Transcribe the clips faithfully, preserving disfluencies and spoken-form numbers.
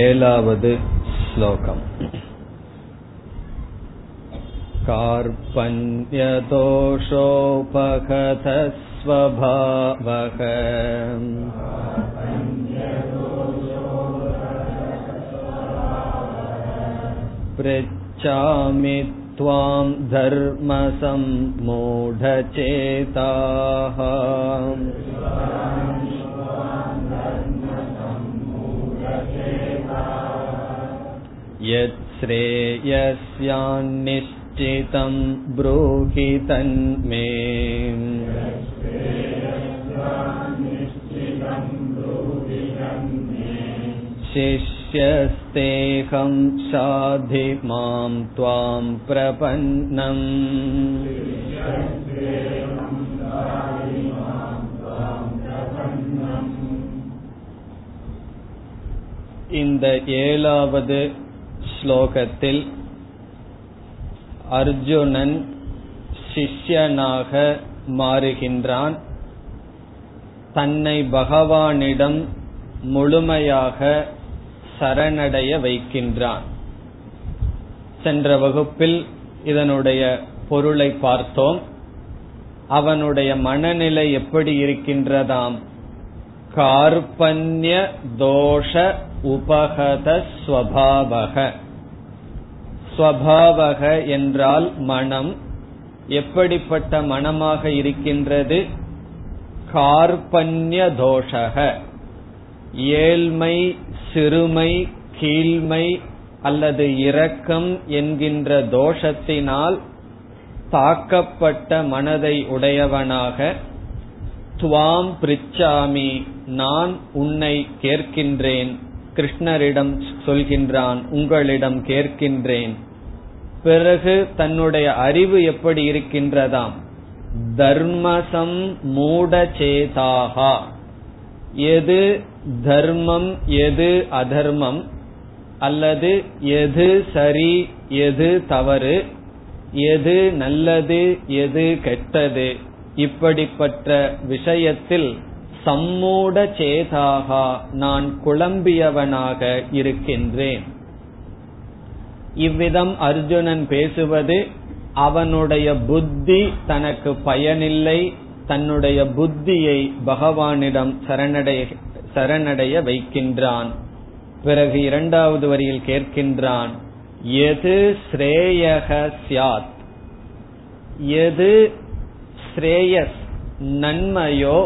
ஏழாவது ஸ்லோகம். கார்பண்யதோஷோபகதஸ்வபாவக ப்ரச்சாமி த்வாம் தர்மசம்மூடசேதாஹ. யத்ஸ்ரேயஸ்யான்நிஷ்டிதம் ப்ரூஹி தன்மே. சிஷ்யஸ்தேஹம் சாதி மாம் த்வாம் பிரபன்னம். இந்த ஏழாவது ஸ்லோகத்தில் அர்ஜுனன் சிஷ்யனாக மாறுகின்றான். தன்னை பகவானிடம் முழுமையாக சரணடைய வைக்கின்றான். சென்ற வகுப்பில் இதனுடைய பொருளை பார்த்தோம். அவனுடைய மனநிலை எப்படி இருக்கின்றதாம்? கார்பண்ய தோஷ உபகத ஸ்வபாவக. ஸ்வபாவக என்றால் மனம். எப்படிப்பட்ட மனமாக இருக்கின்றது? கார்பண்ய தோஷக, ஏழ்மை, சிறுமை, கீழ்மை அல்லது இரக்கம் என்கின்ற தோஷத்தினால் தாக்கப்பட்ட மனதை உடையவனாக. துவாம் பிரிச்சாமி, நான் உன்னை கேட்கின்றேன். கிருஷ்ணரிடம் சொல்கின்றான், உங்களிடம் கேட்கின்றேன். பிறகு தன்னுடைய அறிவு எப்படி இருக்கின்றதாம்? தர்மசம் மூடசேதாகா. எது தர்மம் எது அதர்மம், அல்லது எது சரி எது தவறு, எது நல்லது எது கெட்டது, இப்படிப்பட்ட விஷயத்தில் சம்மூட சேதாக, நான் குழம்பியவனாக இருக்கின்றேன். இவ்விதம் அர்ஜுனன் பேசுவது அவனுடைய புத்தி தனக்கு பயனில்லை, தன்னுடைய புத்தியை பகவானிடம் சரணடைய சரணடைய வைக்கின்றான். பிறகு இரண்டாவது வரியில் கேட்கின்றான், எது ஸ்ரேயக ஸ்யாத், எது ஸ்ரேயஸ் நன்மையோ,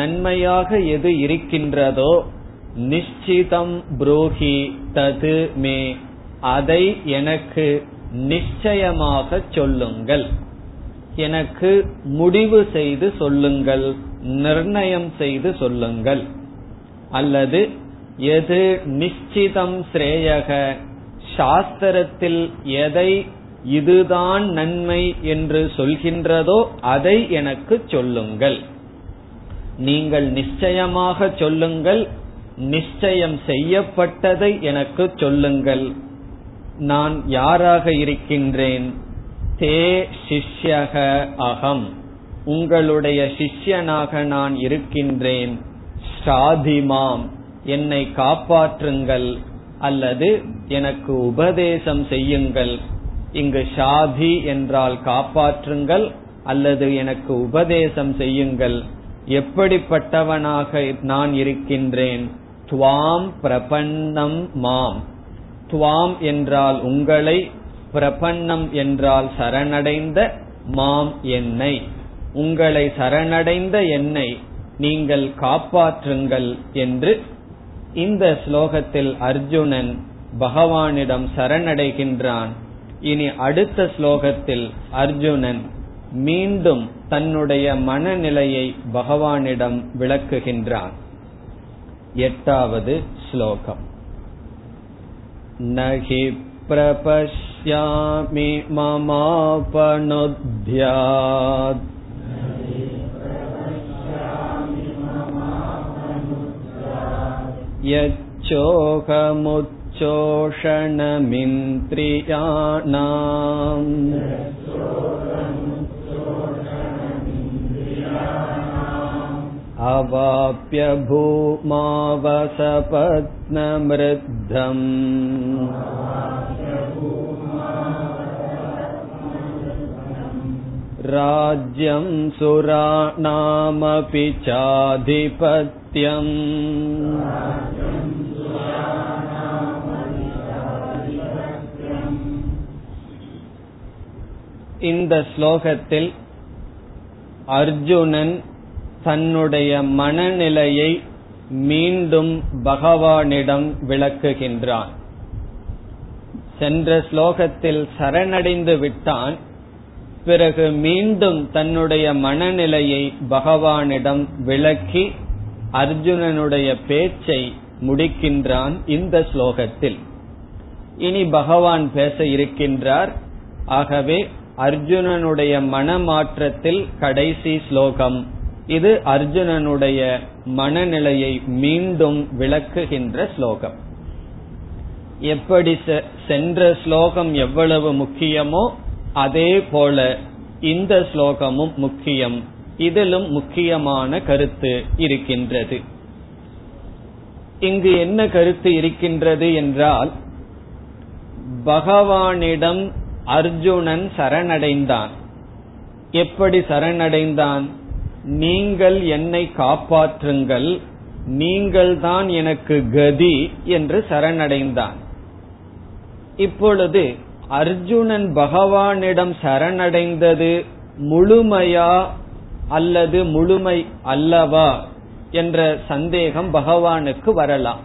நன்மையாக எது இருக்கின்றதோ, நிச்சிதம் ப்ரூஹி தது மே, அதை எனக்கு நிச்சயமாக சொல்லுங்கள், எனக்கு முடிவு செய்து சொல்லுங்கள், நிர்ணயம் செய்து சொல்லுங்கள். அல்லது எது நிச்சிதம் ஸ்ரேயக, சாஸ்திரத்தில் எதை இதுதான் நன்மை என்று சொல்கின்றதோ அதை எனக்கு சொல்லுங்கள். நீங்கள் நிச்சயமாக சொல்லுங்கள், நிச்சயம் செய்யப்பட்டதை எனக்கு சொல்லுங்கள். நான் யாராக இருக்கின்றேன்? தே சிஷ்யக அகம், உங்களுடைய சிஷ்யனாக நான் இருக்கின்றேன். சாதிமாம், என்னை காப்பாற்றுங்கள் அல்லது எனக்கு உபதேசம் செய்யுங்கள். இங்கு சாதி என்றால் காப்பாற்றுங்கள் அல்லது எனக்கு உபதேசம் செய்யுங்கள். எப்படிப்பட்டவனாக நான் இருக்கின்றேன்? துவாம் பிரபன்னம் மாம். துவாம் என்றால் உங்களை, பிரபன்னம் என்றால் சரணடைந்த, மாம் என்னை, உங்களை சரணடைந்த என்னை நீங்கள் காப்பாற்றுங்கள் என்று இந்த ஸ்லோகத்தில் அர்ஜுனன் பகவானிடம் சரணடைகின்றான். இனி அடுத்த ஸ்லோகத்தில் அர்ஜுனன் மீண்டும் தன்னுடைய மனநிலையை பகவானிடம் விளக்குகின்றான். எட்டாவது ஸ்லோகம். நஹி பிரபஷ்யாமி மமாபனுத்யாத் யச்சோகமுச்சோஷணமிந்திரியாணாம் அவாப்ய பூமாவசபத்னமிருத்தம் ராஜ்யம் சுராணாமபி சாதிபத்யம் இந்த ஸ்லோகத்தில் அர்ஜுனன் தன்னுடைய மனநிலையை மீண்டும் பகவானிடம் விளக்குகின்றான். சென்ற ஸ்லோகத்தில் சரணடைந்து விட்டான். பிறகு மீண்டும் தன்னுடைய மனநிலையை பகவானிடம் விளக்கி அர்ஜுனனுடைய பேச்சை முடிக்கின்றான் இந்த ஸ்லோகத்தில். இனி பகவான் பேச இருக்கின்றார். ஆகவே அர்ஜுனனுடைய மனமாற்றத்தில் கடைசி ஸ்லோகம் இது. அர்ஜுனனுடைய மனநிலையை மீண்டும் விளக்குகின்ற ஸ்லோகம். எப்படி சென்ற ஸ்லோகம் எவ்வளவு முக்கியமோ அதே போல இந்த ஸ்லோகமும் முக்கியம். இதிலும் முக்கியமான கருத்து இருக்கின்றது. இங்கு என்ன கருத்து இருக்கின்றது என்றால், பகவானிடம் அர்ஜுனன் சரணடைந்தான். எப்படி சரணடைந்தான்? நீங்கள் என்னை காப்பாற்றுங்கள், நீங்கள் தான் எனக்கு கதி என்று சரணடைந்தான். இப்பொழுது அர்ஜுனன் பகவானிடம் சரணடைந்தது முழுமையா அல்லது முழுமை அல்லவா என்ற சந்தேகம் பகவானுக்கு வரலாம்.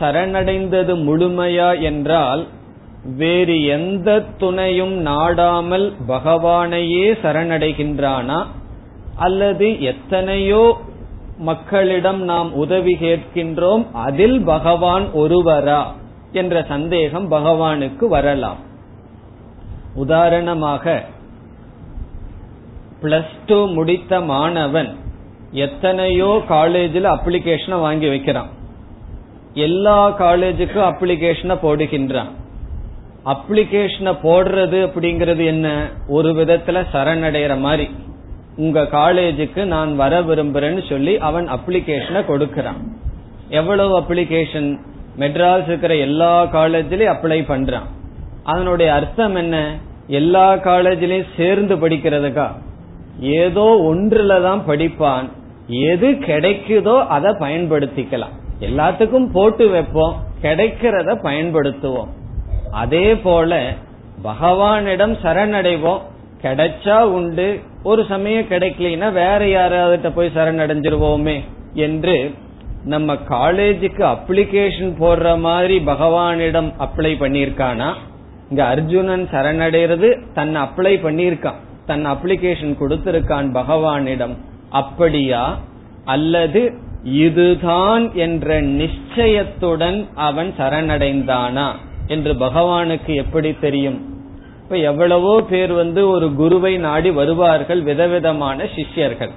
சரணடைந்தது முழுமையா என்றால் வேறு எந்த துணையும் நாடாமல் பகவானையே சரணடைகின்றானா, அல்லது எத்தனையோ மக்களிடம் நாம் உதவி கேட்கின்றோம் அதில் பகவான் ஒருவரா என்ற சந்தேகம் பகவானுக்கு வரலாம். உதாரணமாக, பிளஸ் டூ முடித்த மாணவன் எத்தனையோ காலேஜில் அப்ளிகேஷனை வாங்கி வைக்கிறான். எல்லா காலேஜுக்கும் அப்ளிகேஷனை போடுகின்றான். அப்ளிகேஷனை போடுறது அப்படிங்கிறது என்ன, ஒரு விதத்துல சரணடைற மாதிரி. உங்க காலேஜுக்கு நான் வர விரும்புறேன்னு சொல்லி அவன் அப்ளிகேஷனை கொடுக்கறான். எவ்வளவு அப்ளிகேஷன்? மெட்ராஸ் இருக்கிற எல்லா காலேஜ்லயும் அப்ளை பண்றான். அதனுடைய அர்த்தம் என்ன? எல்லா காலேஜ்லயும் சேர்ந்து படிக்கிறதுக்கா? ஏதோ ஒன்றுலதான் படிப்பான். எது கிடைக்குதோ அதை பயன்படுத்திக்கலாம். எல்லாத்துக்கும் போட்டு வைப்போம், கிடைக்கிறத பயன்படுத்துவோம். அதே போல பகவானிடம் சரணடைவோம். கிடைச்சா உண்டு, ஒரு சமயம் கிடைக்கலன்னா வேற யாராவது போய் சரணடைஞ்சிருவோமே என்று நம்ம காலேஜுக்கு அப்ளிகேஷன் போடுற மாதிரி பகவானிடம் அப்ளை பண்ணிருக்கானா? இங்க அர்ஜுனன் சரணடைறது தன்னை அப்ளை பண்ணிருக்கான், தன் அப்ளிகேஷன் கொடுத்திருக்கான் பகவானிடம் அப்படியா, அல்லது இதுதான் என்ற நிச்சயத்துடன் அவன் சரணடைந்தானா என்று பகவானுக்கு எப்படி தெரியும்? இப்ப எவ்வளவோ பேர் வந்து ஒரு குருவை நாடி வருவார்கள், விதவிதமான சிஷ்யர்கள்.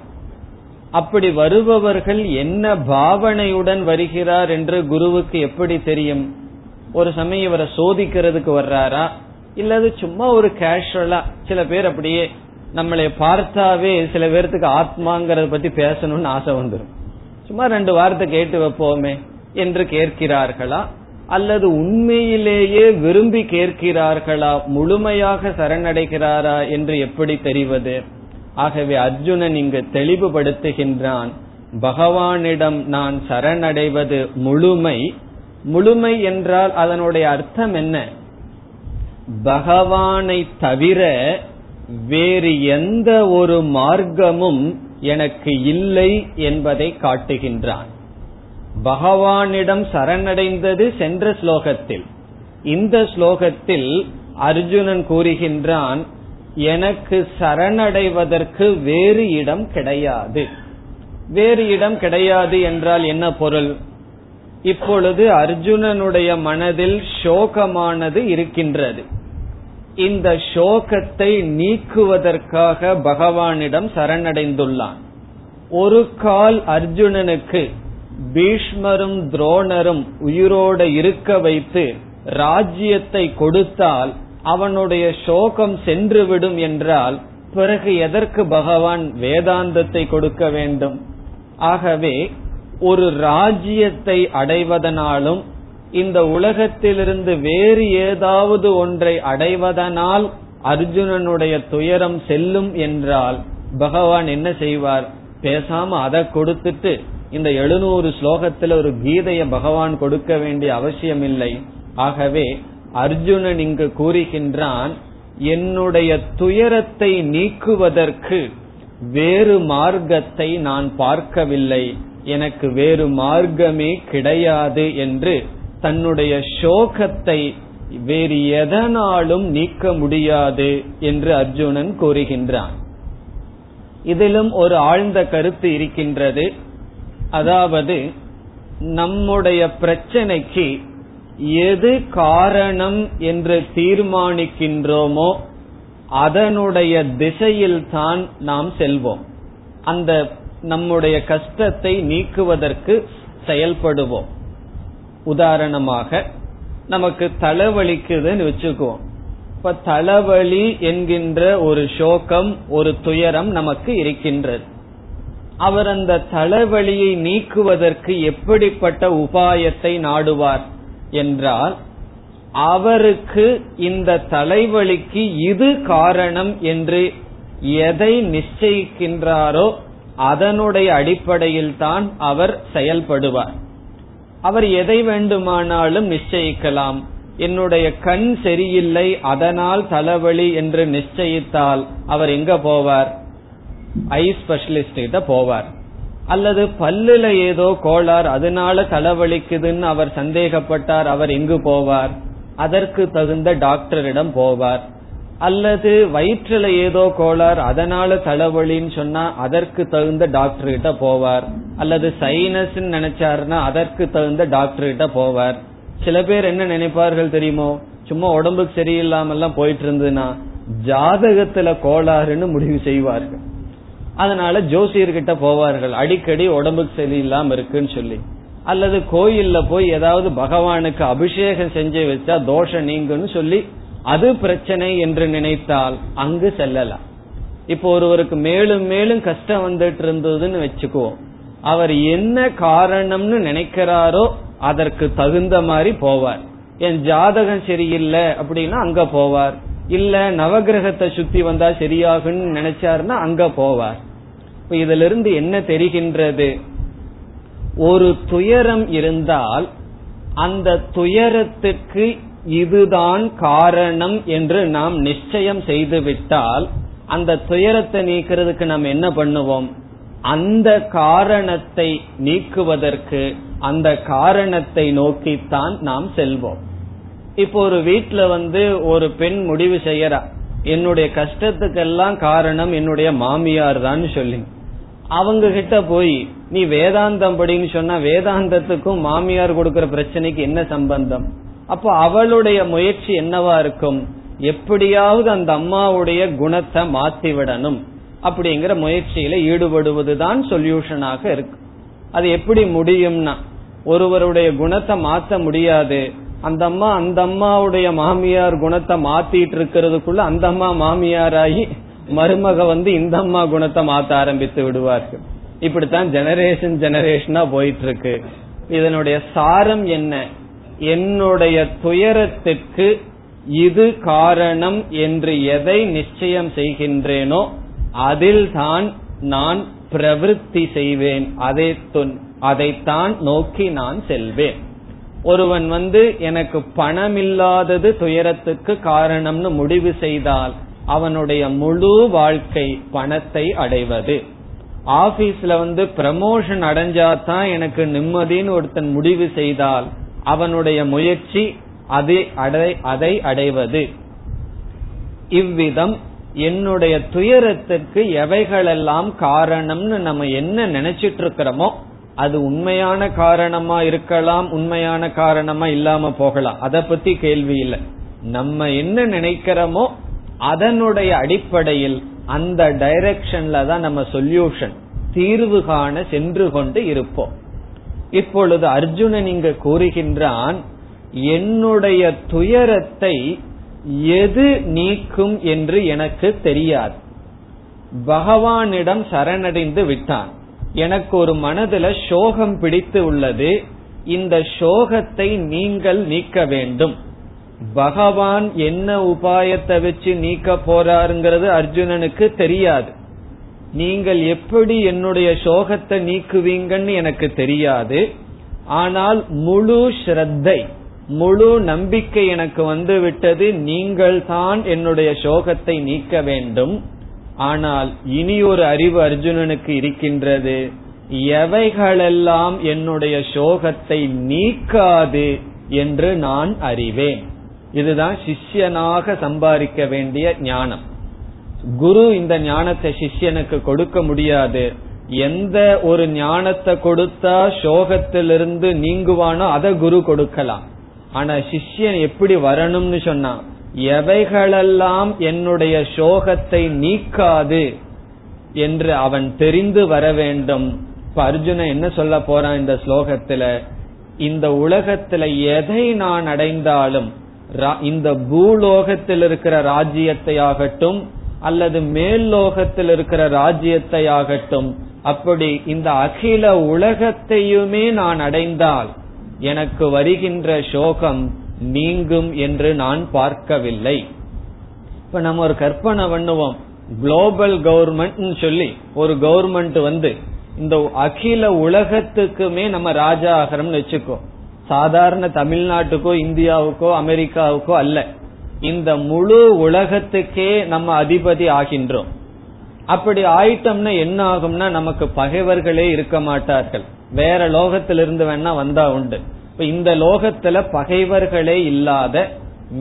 அப்படி வருபவர்கள் என்ன பாவனையுடன் வருகிறார் என்று குருவுக்கு எப்படி தெரியும்? ஒரு சமயம் இவரை சோதிக்கிறதுக்கு வர்றாரா, இல்லது சும்மா ஒரு கேஷுவலா? சில பேர் அப்படியே நம்மளை பார்த்தாவே சில பேர்த்துக்கு ஆத்மாங்கிறத பத்தி பேசணும்னு ஆசை வந்துடும். சும்மா ரெண்டு வார்த்தை கேட்டு வைப்போமே என்று கேட்கிறார்களா, அல்லது உண்மையிலேயே விரும்பி கேட்கிறார்களா, முழுமையாக சரணடைகிறாரா என்று எப்படி தெரிவது? ஆகவே அர்ஜுனன் இங்கு தெளிவுபடுத்துகின்றான், பகவானிடம் நான் சரணடைவது முழுமை. முழுமை என்றால் அதனுடைய அர்த்தம் என்ன? பகவானை தவிர வேறு எந்த ஒரு மார்க்கமும் எனக்கு இல்லை என்பதை காட்டுகின்றான். பகவானிடம் சரணடைந்தது சென்ற ஸ்லோகத்தில். இந்த ஸ்லோகத்தில் அர்ஜுனன் கூறுகின்றான், எனக்கு சரணடைவதற்கு வேறு இடம் கிடையாது. வேறு இடம் கிடையாது என்றால் என்ன பொருள்? இப்பொழுது அர்ஜுனனுடைய மனதில் சோகமானது இருக்கின்றது. இந்த சோகத்தை நீக்குவதற்காக பகவானிடம் சரணடைந்துள்ளான். ஒரு கால் அர்ஜுனனுக்கு பீஷ்மரும் துரோணரும் உயிரோட இருக்க வைத்து ராஜ்யத்தை கொடுத்தால் அவனுடைய சோகம் சென்றுவிடும் என்றால் பிறகு எதற்கு பகவான் வேதாந்தத்தை கொடுக்க வேண்டும்? ஆகவே ஒரு ராஜ்யத்தை அடைவதனாலும் இந்த உலகத்திலிருந்து வேறு ஏதாவது ஒன்றை அடைவதனால் அர்ஜுனனுடைய துயரம் செல்லும் என்றால் பகவான் என்ன செய்வார்? பேசாம அதை கொடுத்துட்டு இந்த எழுநூறு ஸ்லோகத்துல ஒரு கீதைய பகவான் கொடுக்க வேண்டிய அவசியம் இல்லை. ஆகவே அர்ஜுனன் இங்கு கூறுகின்றான், என்னுடைய துயரத்தை நீக்குவதற்கு வேறு மார்க்கத்தை நான் பார்க்கவில்லை, எனக்கு வேறு மார்க்கமே கிடையாது என்று தன்னுடைய சோகத்தை வேறு எதனாலும் நீக்க முடியாது என்று அர்ஜுனன் கூறுகின்றான். இதிலும் ஒரு ஆழ்ந்த கருத்து இருக்கின்றது. அதாவது நம்முடைய பிரச்சனைக்கு எது காரணம் என்று தீர்மானிக்கின்றோமோ அதனுடைய திசையில்தான் நாம் செல்வோம். அந்த நம்முடைய கஷ்டத்தை நீக்குவதற்கு செயல்படுவோம். உதாரணமாக நமக்கு தலைவலிக்குதுன்னு வச்சுக்குவோம். இப்ப தலைவலி என்கின்ற ஒரு சோகம், ஒரு துயரம் நமக்கு இருக்கின்றது. அவர் அந்த தலைவலியை நீக்குவதற்கு எப்படிப்பட்ட உபாயத்தை நாடுவார் என்றால், அவருக்கு இந்த தலைவலிக்கு இது காரணம் என்று எதை நிச்சயிக்கின்றாரோ அதனுடைய அடிப்படையில் தான் அவர் செயல்படுவார். அவர் எதை வேண்டுமானாலும் நிச்சயிக்கலாம். என்னுடைய கண் சரியில்லை, அதனால் தலைவலி என்று நிச்சயித்தால் அவர் எங்க போவார்? ஐ ஸ்பெஷலிஸ்ட் கிட்ட போவார். அல்லது பல்லுல ஏதோ கோளார், அதனால தலைவலிக்குதுன்னு அவர் சந்தேகப்பட்டார், அவர் எங்கு போவார்? அதற்கு தகுந்த டாக்டரிடம் போவார். அல்லது வயிற்றுல ஏதோ கோளார், அதனால தலைவலின்னு சொன்னா அதற்கு தகுந்த டாக்டர் கிட்ட போவார். அல்லது சைனஸ் நினைச்சாருன்னா அதற்கு தகுந்த டாக்டர் கிட்ட போவார். சில பேர் என்ன நினைப்பார்கள் தெரியுமோ, சும்மா உடம்புக்கு சரியில்லாமல்லாம் போயிட்டு இருந்ததுன்னா ஜாதகத்துல கோளாறுன்னு முடிவு செய்வார்கள். அதனால ஜோசியர்கிட்ட போவார்கள், அடிக்கடி உடம்புக்கு சரியில்லாம இருக்குன்னு சொல்லி. அல்லது கோயில்ல போய் ஏதாவது பகவானுக்கு அபிஷேகம் செஞ்சு வச்சா தோஷம் நீங்குன்னு சொல்லி அது பிரச்சனை என்று நினைத்தால் அங்கு செல்லலாம். இப்போ ஒருவருக்கு மேலும் மேலும் கஷ்டம் வந்துட்டு இருந்ததுன்னு வச்சுக்குவோம், அவர் என்ன காரணம்னு நினைக்கிறாரோ அதற்கு தகுந்த மாதிரி போவார். என் ஜாதகம் சரியில்லை அப்படின்னா அங்க போவார். இல்ல நவகிரகத்தை சுத்தி வந்தா சரியாகுன்னு நினைச்சாருன்னா அங்க போவார். இப்ப இதுல இருந்து என்ன தெரிகின்றது? ஒரு துயரம் இருந்தால் அந்த துயரத்துக்கு இதுதான் காரணம் என்று நாம் நிச்சயம் செய்துவிட்டால் அந்த துயரத்தை நீக்கிறதுக்கு நாம் என்ன பண்ணுவோம்? அந்த காரணத்தை நீக்குவதற்கு அந்த காரணத்தை நோக்கித்தான் நாம் செல்வோம். இப்போ ஒரு வீட்டுல வந்து ஒரு பெண் முடிவு செய்யறா, என்னுடைய கஷ்டத்துக்கெல்லாம் காரணம் என்னுடைய மாமியார் தான் சொல்லி, அவங்க கிட்ட போய் நீ வேதாந்தம் படின்னு சொன்னா வேதாந்தத்துக்கும் மாமியார் கொடுக்கற பிரச்சனைக்கு என்ன சம்பந்தம்? அப்போ அவளுடைய முயற்சி என்னவா இருக்கும்? எப்படியாவது அந்த அம்மாவுடைய குணத்தை மாத்திவிடணும் அப்படிங்கிற முயற்சியில ஈடுபடுவதுதான் சொல்யூஷனாக இருக்கு. அது எப்படி முடியும்னா, ஒருவருடைய குணத்தை மாத்த முடியாது. அந்த அம்மா அந்த அம்மாவுடைய மாமியார் குணத்தை மாத்திட்டு இருக்கிறதுக்குள்ள அந்த அம்மா மாமியாராகி மருமக வந்து இந்த அம்மா குணத்தை மாத்த ஆரம்பித்து விடுவார்கள். இப்படித்தான் ஜெனரேஷன் ஜெனரேஷனா போயிட்டு இருக்கு. இதனுடைய சாரம் என்ன? என்னுடைய துயரத்திற்கு இது காரணம் என்று எதை நிச்சயம் செய்கின்றேனோ அதில் தான் நான் பிரவருத்தி செய்வேன், அதை அதைத்தான் நோக்கி நான் செல்வேன். ஒருவன் வந்து எனக்கு பணம் இல்லாதது துயரத்துக்கு காரணம்னு முடிவு செய்தால் அவனுடைய முழு வாழ்க்கை பணத்தை அடைவது. ஆபீஸ்ல வந்து ப்ரமோஷன் அடைஞ்சாதான் எனக்கு நிம்மதினு ஒருத்தன் முடிவு செய்தால் அவனுடைய முயற்சி அதை அதை அடைவது. இவ்விதம் என்னுடைய துயரத்திற்கு எவைகளெல்லாம் காரணம்னு நம்ம என்ன நினைச்சிட்டு இருக்கிறோமோ அது உண்மையான காரணமா இருக்கலாம், உண்மையான காரணமா இல்லாம போகலாம், அத பத்தி கேள்வி இல்லை. நம்ம என்ன நினைக்கிறோமோ அதனுடைய அடிப்படையில் அந்த டைரக்ஷன்ல தான் நம்ம சொல்யூஷன், தீர்வு காண சென்று கொண்டு இருப்போம். இப்பொழுது அர்ஜுனன் இங்கு கூறுகின்றான், என்னுடைய துயரத்தை எது நீக்கும் என்று எனக்கு தெரியாது. பகவானிடம் சரணடைந்து விட்டான். எனக்கு ஒரு மனதுல சோகம் பிடித்து உள்ளது, இந்த சோகத்தை நீங்கள் நீக்க வேண்டும். பகவான் என்ன உபாயத்தை வச்சு நீக்க போறாருங்கிறது அர்ஜுனனுக்கு தெரியாது. நீங்கள் எப்படி என்னுடைய சோகத்தை நீக்குவீங்கன்னு எனக்கு தெரியாது, ஆனால் முழு ஸ்ரத்தை முழு நம்பிக்கை எனக்கு வந்து விட்டது, நீங்கள் தான் என்னுடைய சோகத்தை நீக்க வேண்டும். ஆனால் இனி ஒரு அறிவு அர்ஜுனனுக்கு இருக்கின்றது, எவைகளெல்லாம் என்னுடைய சோகத்தை நீக்காது என்று நான் அறிவேன். இதுதான் சிஷ்யனாக சம்பாதிக்க வேண்டிய ஞானம். குரு இந்த ஞானத்தை சிஷ்யனுக்கு கொடுக்க முடியாது. எந்த ஒரு ஞானத்தை கொடுத்தா சோகத்திலிருந்து நீங்குவானோ அதை குரு கொடுக்கலாம். ஆனா சிஷ்யன் எப்படி வரணும்னு சொன்னா, எவைகளெல்லாம் என்னுடைய சோகத்தை நீக்காது என்று அவன் தெரிந்து வர வேண்டும். இப்ப அர்ஜுனன் என்ன சொல்ல போறான் இந்த ஸ்லோகத்துல, இந்த உலகத்துல எதை நான் அடைந்தாலும், இந்த பூலோகத்தில் இருக்கிற ராஜ்யத்தை ஆகட்டும் அல்லது மேல் லோகத்தில் இருக்கிற ராஜ்யத்தை ஆகட்டும், அப்படி இந்த அகில உலகத்தையுமே நான் அடைந்தால் எனக்கு வருகின்ற சோகம் நீங்கும் என்று நான் பார்க்கவில்லை. இப்ப நம்ம ஒரு கற்பனை பண்ணுவோம், குளோபல் கவர்மெண்ட் சொல்லி ஒரு கவர்மெண்ட் வந்து இந்த அகில உலகத்துக்குமே நம்ம ராஜா ஆகிறோம்னு வச்சுக்கோ. சாதாரண தமிழ்நாட்டுக்கோ இந்தியாவுக்கோ அமெரிக்காவுக்கோ அல்ல, இந்த முழு உலகத்துக்கே நம்ம அதிபதி ஆகின்றோம். அப்படி ஆயிட்டம்னா என்ன ஆகும்னா, நமக்கு பகைவர்களே இருக்க மாட்டார்கள். வேற லோகத்திலிருந்து வேணா வந்தா உண்டு. இப்ப இந்த லோகத்துல பகைவர்களே இல்லாத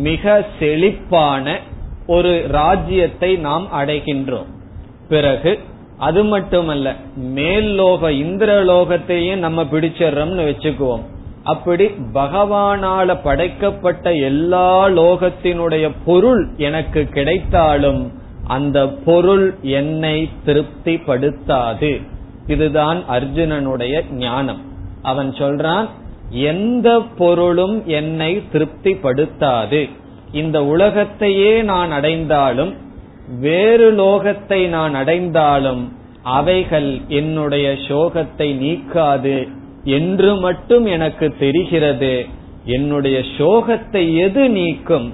மிக செழிப்பான ஒரு ராஜ்யத்தை நாம் அடைகின்றோம். பிறகு அது மட்டுமல்ல, மேல் லோக இந்திர லோகத்தையே நம்ம பிடிச்சறோம்னு வச்சுக்குவோம். அப்படி பகவானால படைக்கப்பட்ட எல்லா லோகத்தினுடைய பொருள் எனக்கு கிடைத்தாலும் அந்த பொருள் என்னை திருப்தி படுத்தாது. இதுதான் அர்ஜுனனுடைய ஞானம். அவன் சொல்றான், எந்த பொருளும் என்னை திருப்தி படுத்தாது. இந்த உலகத்தையே நான் அடைந்தாலும் வேறு லோகத்தை நான் அடைந்தாலும் அவைகள் என்னுடைய சோகத்தை நீக்காது என்று மட்டும் எனக்கு தெரிகிறது. என்னுடைய சோகத்தை எது நீக்கும்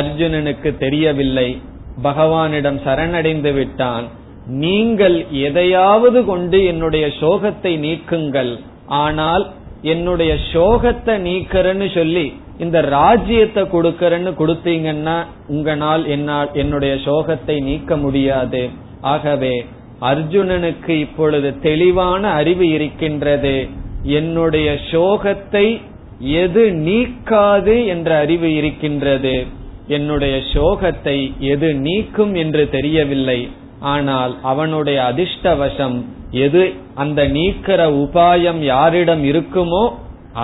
அர்ஜுனனுக்கு தெரியவில்லை. பகவானிடம் சரணடைந்து விட்டான். நீங்கள் எதையாவது கொண்டு என்னுடைய சோகத்தை நீக்குங்கள், ஆனால் என்னுடைய சோகத்தை நீக்கிறன்னு சொல்லி இந்த ராஜ்யத்தை கொடுக்கறன்னு கொடுத்தீங்கன்னா உங்களால் என்னால் என்னுடைய சோகத்தை நீக்க முடியாது. ஆகவே அர்ஜுனனுக்கு இப்பொழுது தெளிவான அறிவு இருக்கின்றது. என்னுடைய சோகத்தை எது நீக்காது என்ற அறிவு இருக்கின்றது, என்னுடைய சோகத்தை எது நீக்கும் என்று தெரியவில்லை. ஆனால் அவனுடைய அதிர்ஷ்டவசம் எது அந்த நீக்கிற உபாயம் யாரிடம் இருக்குமோ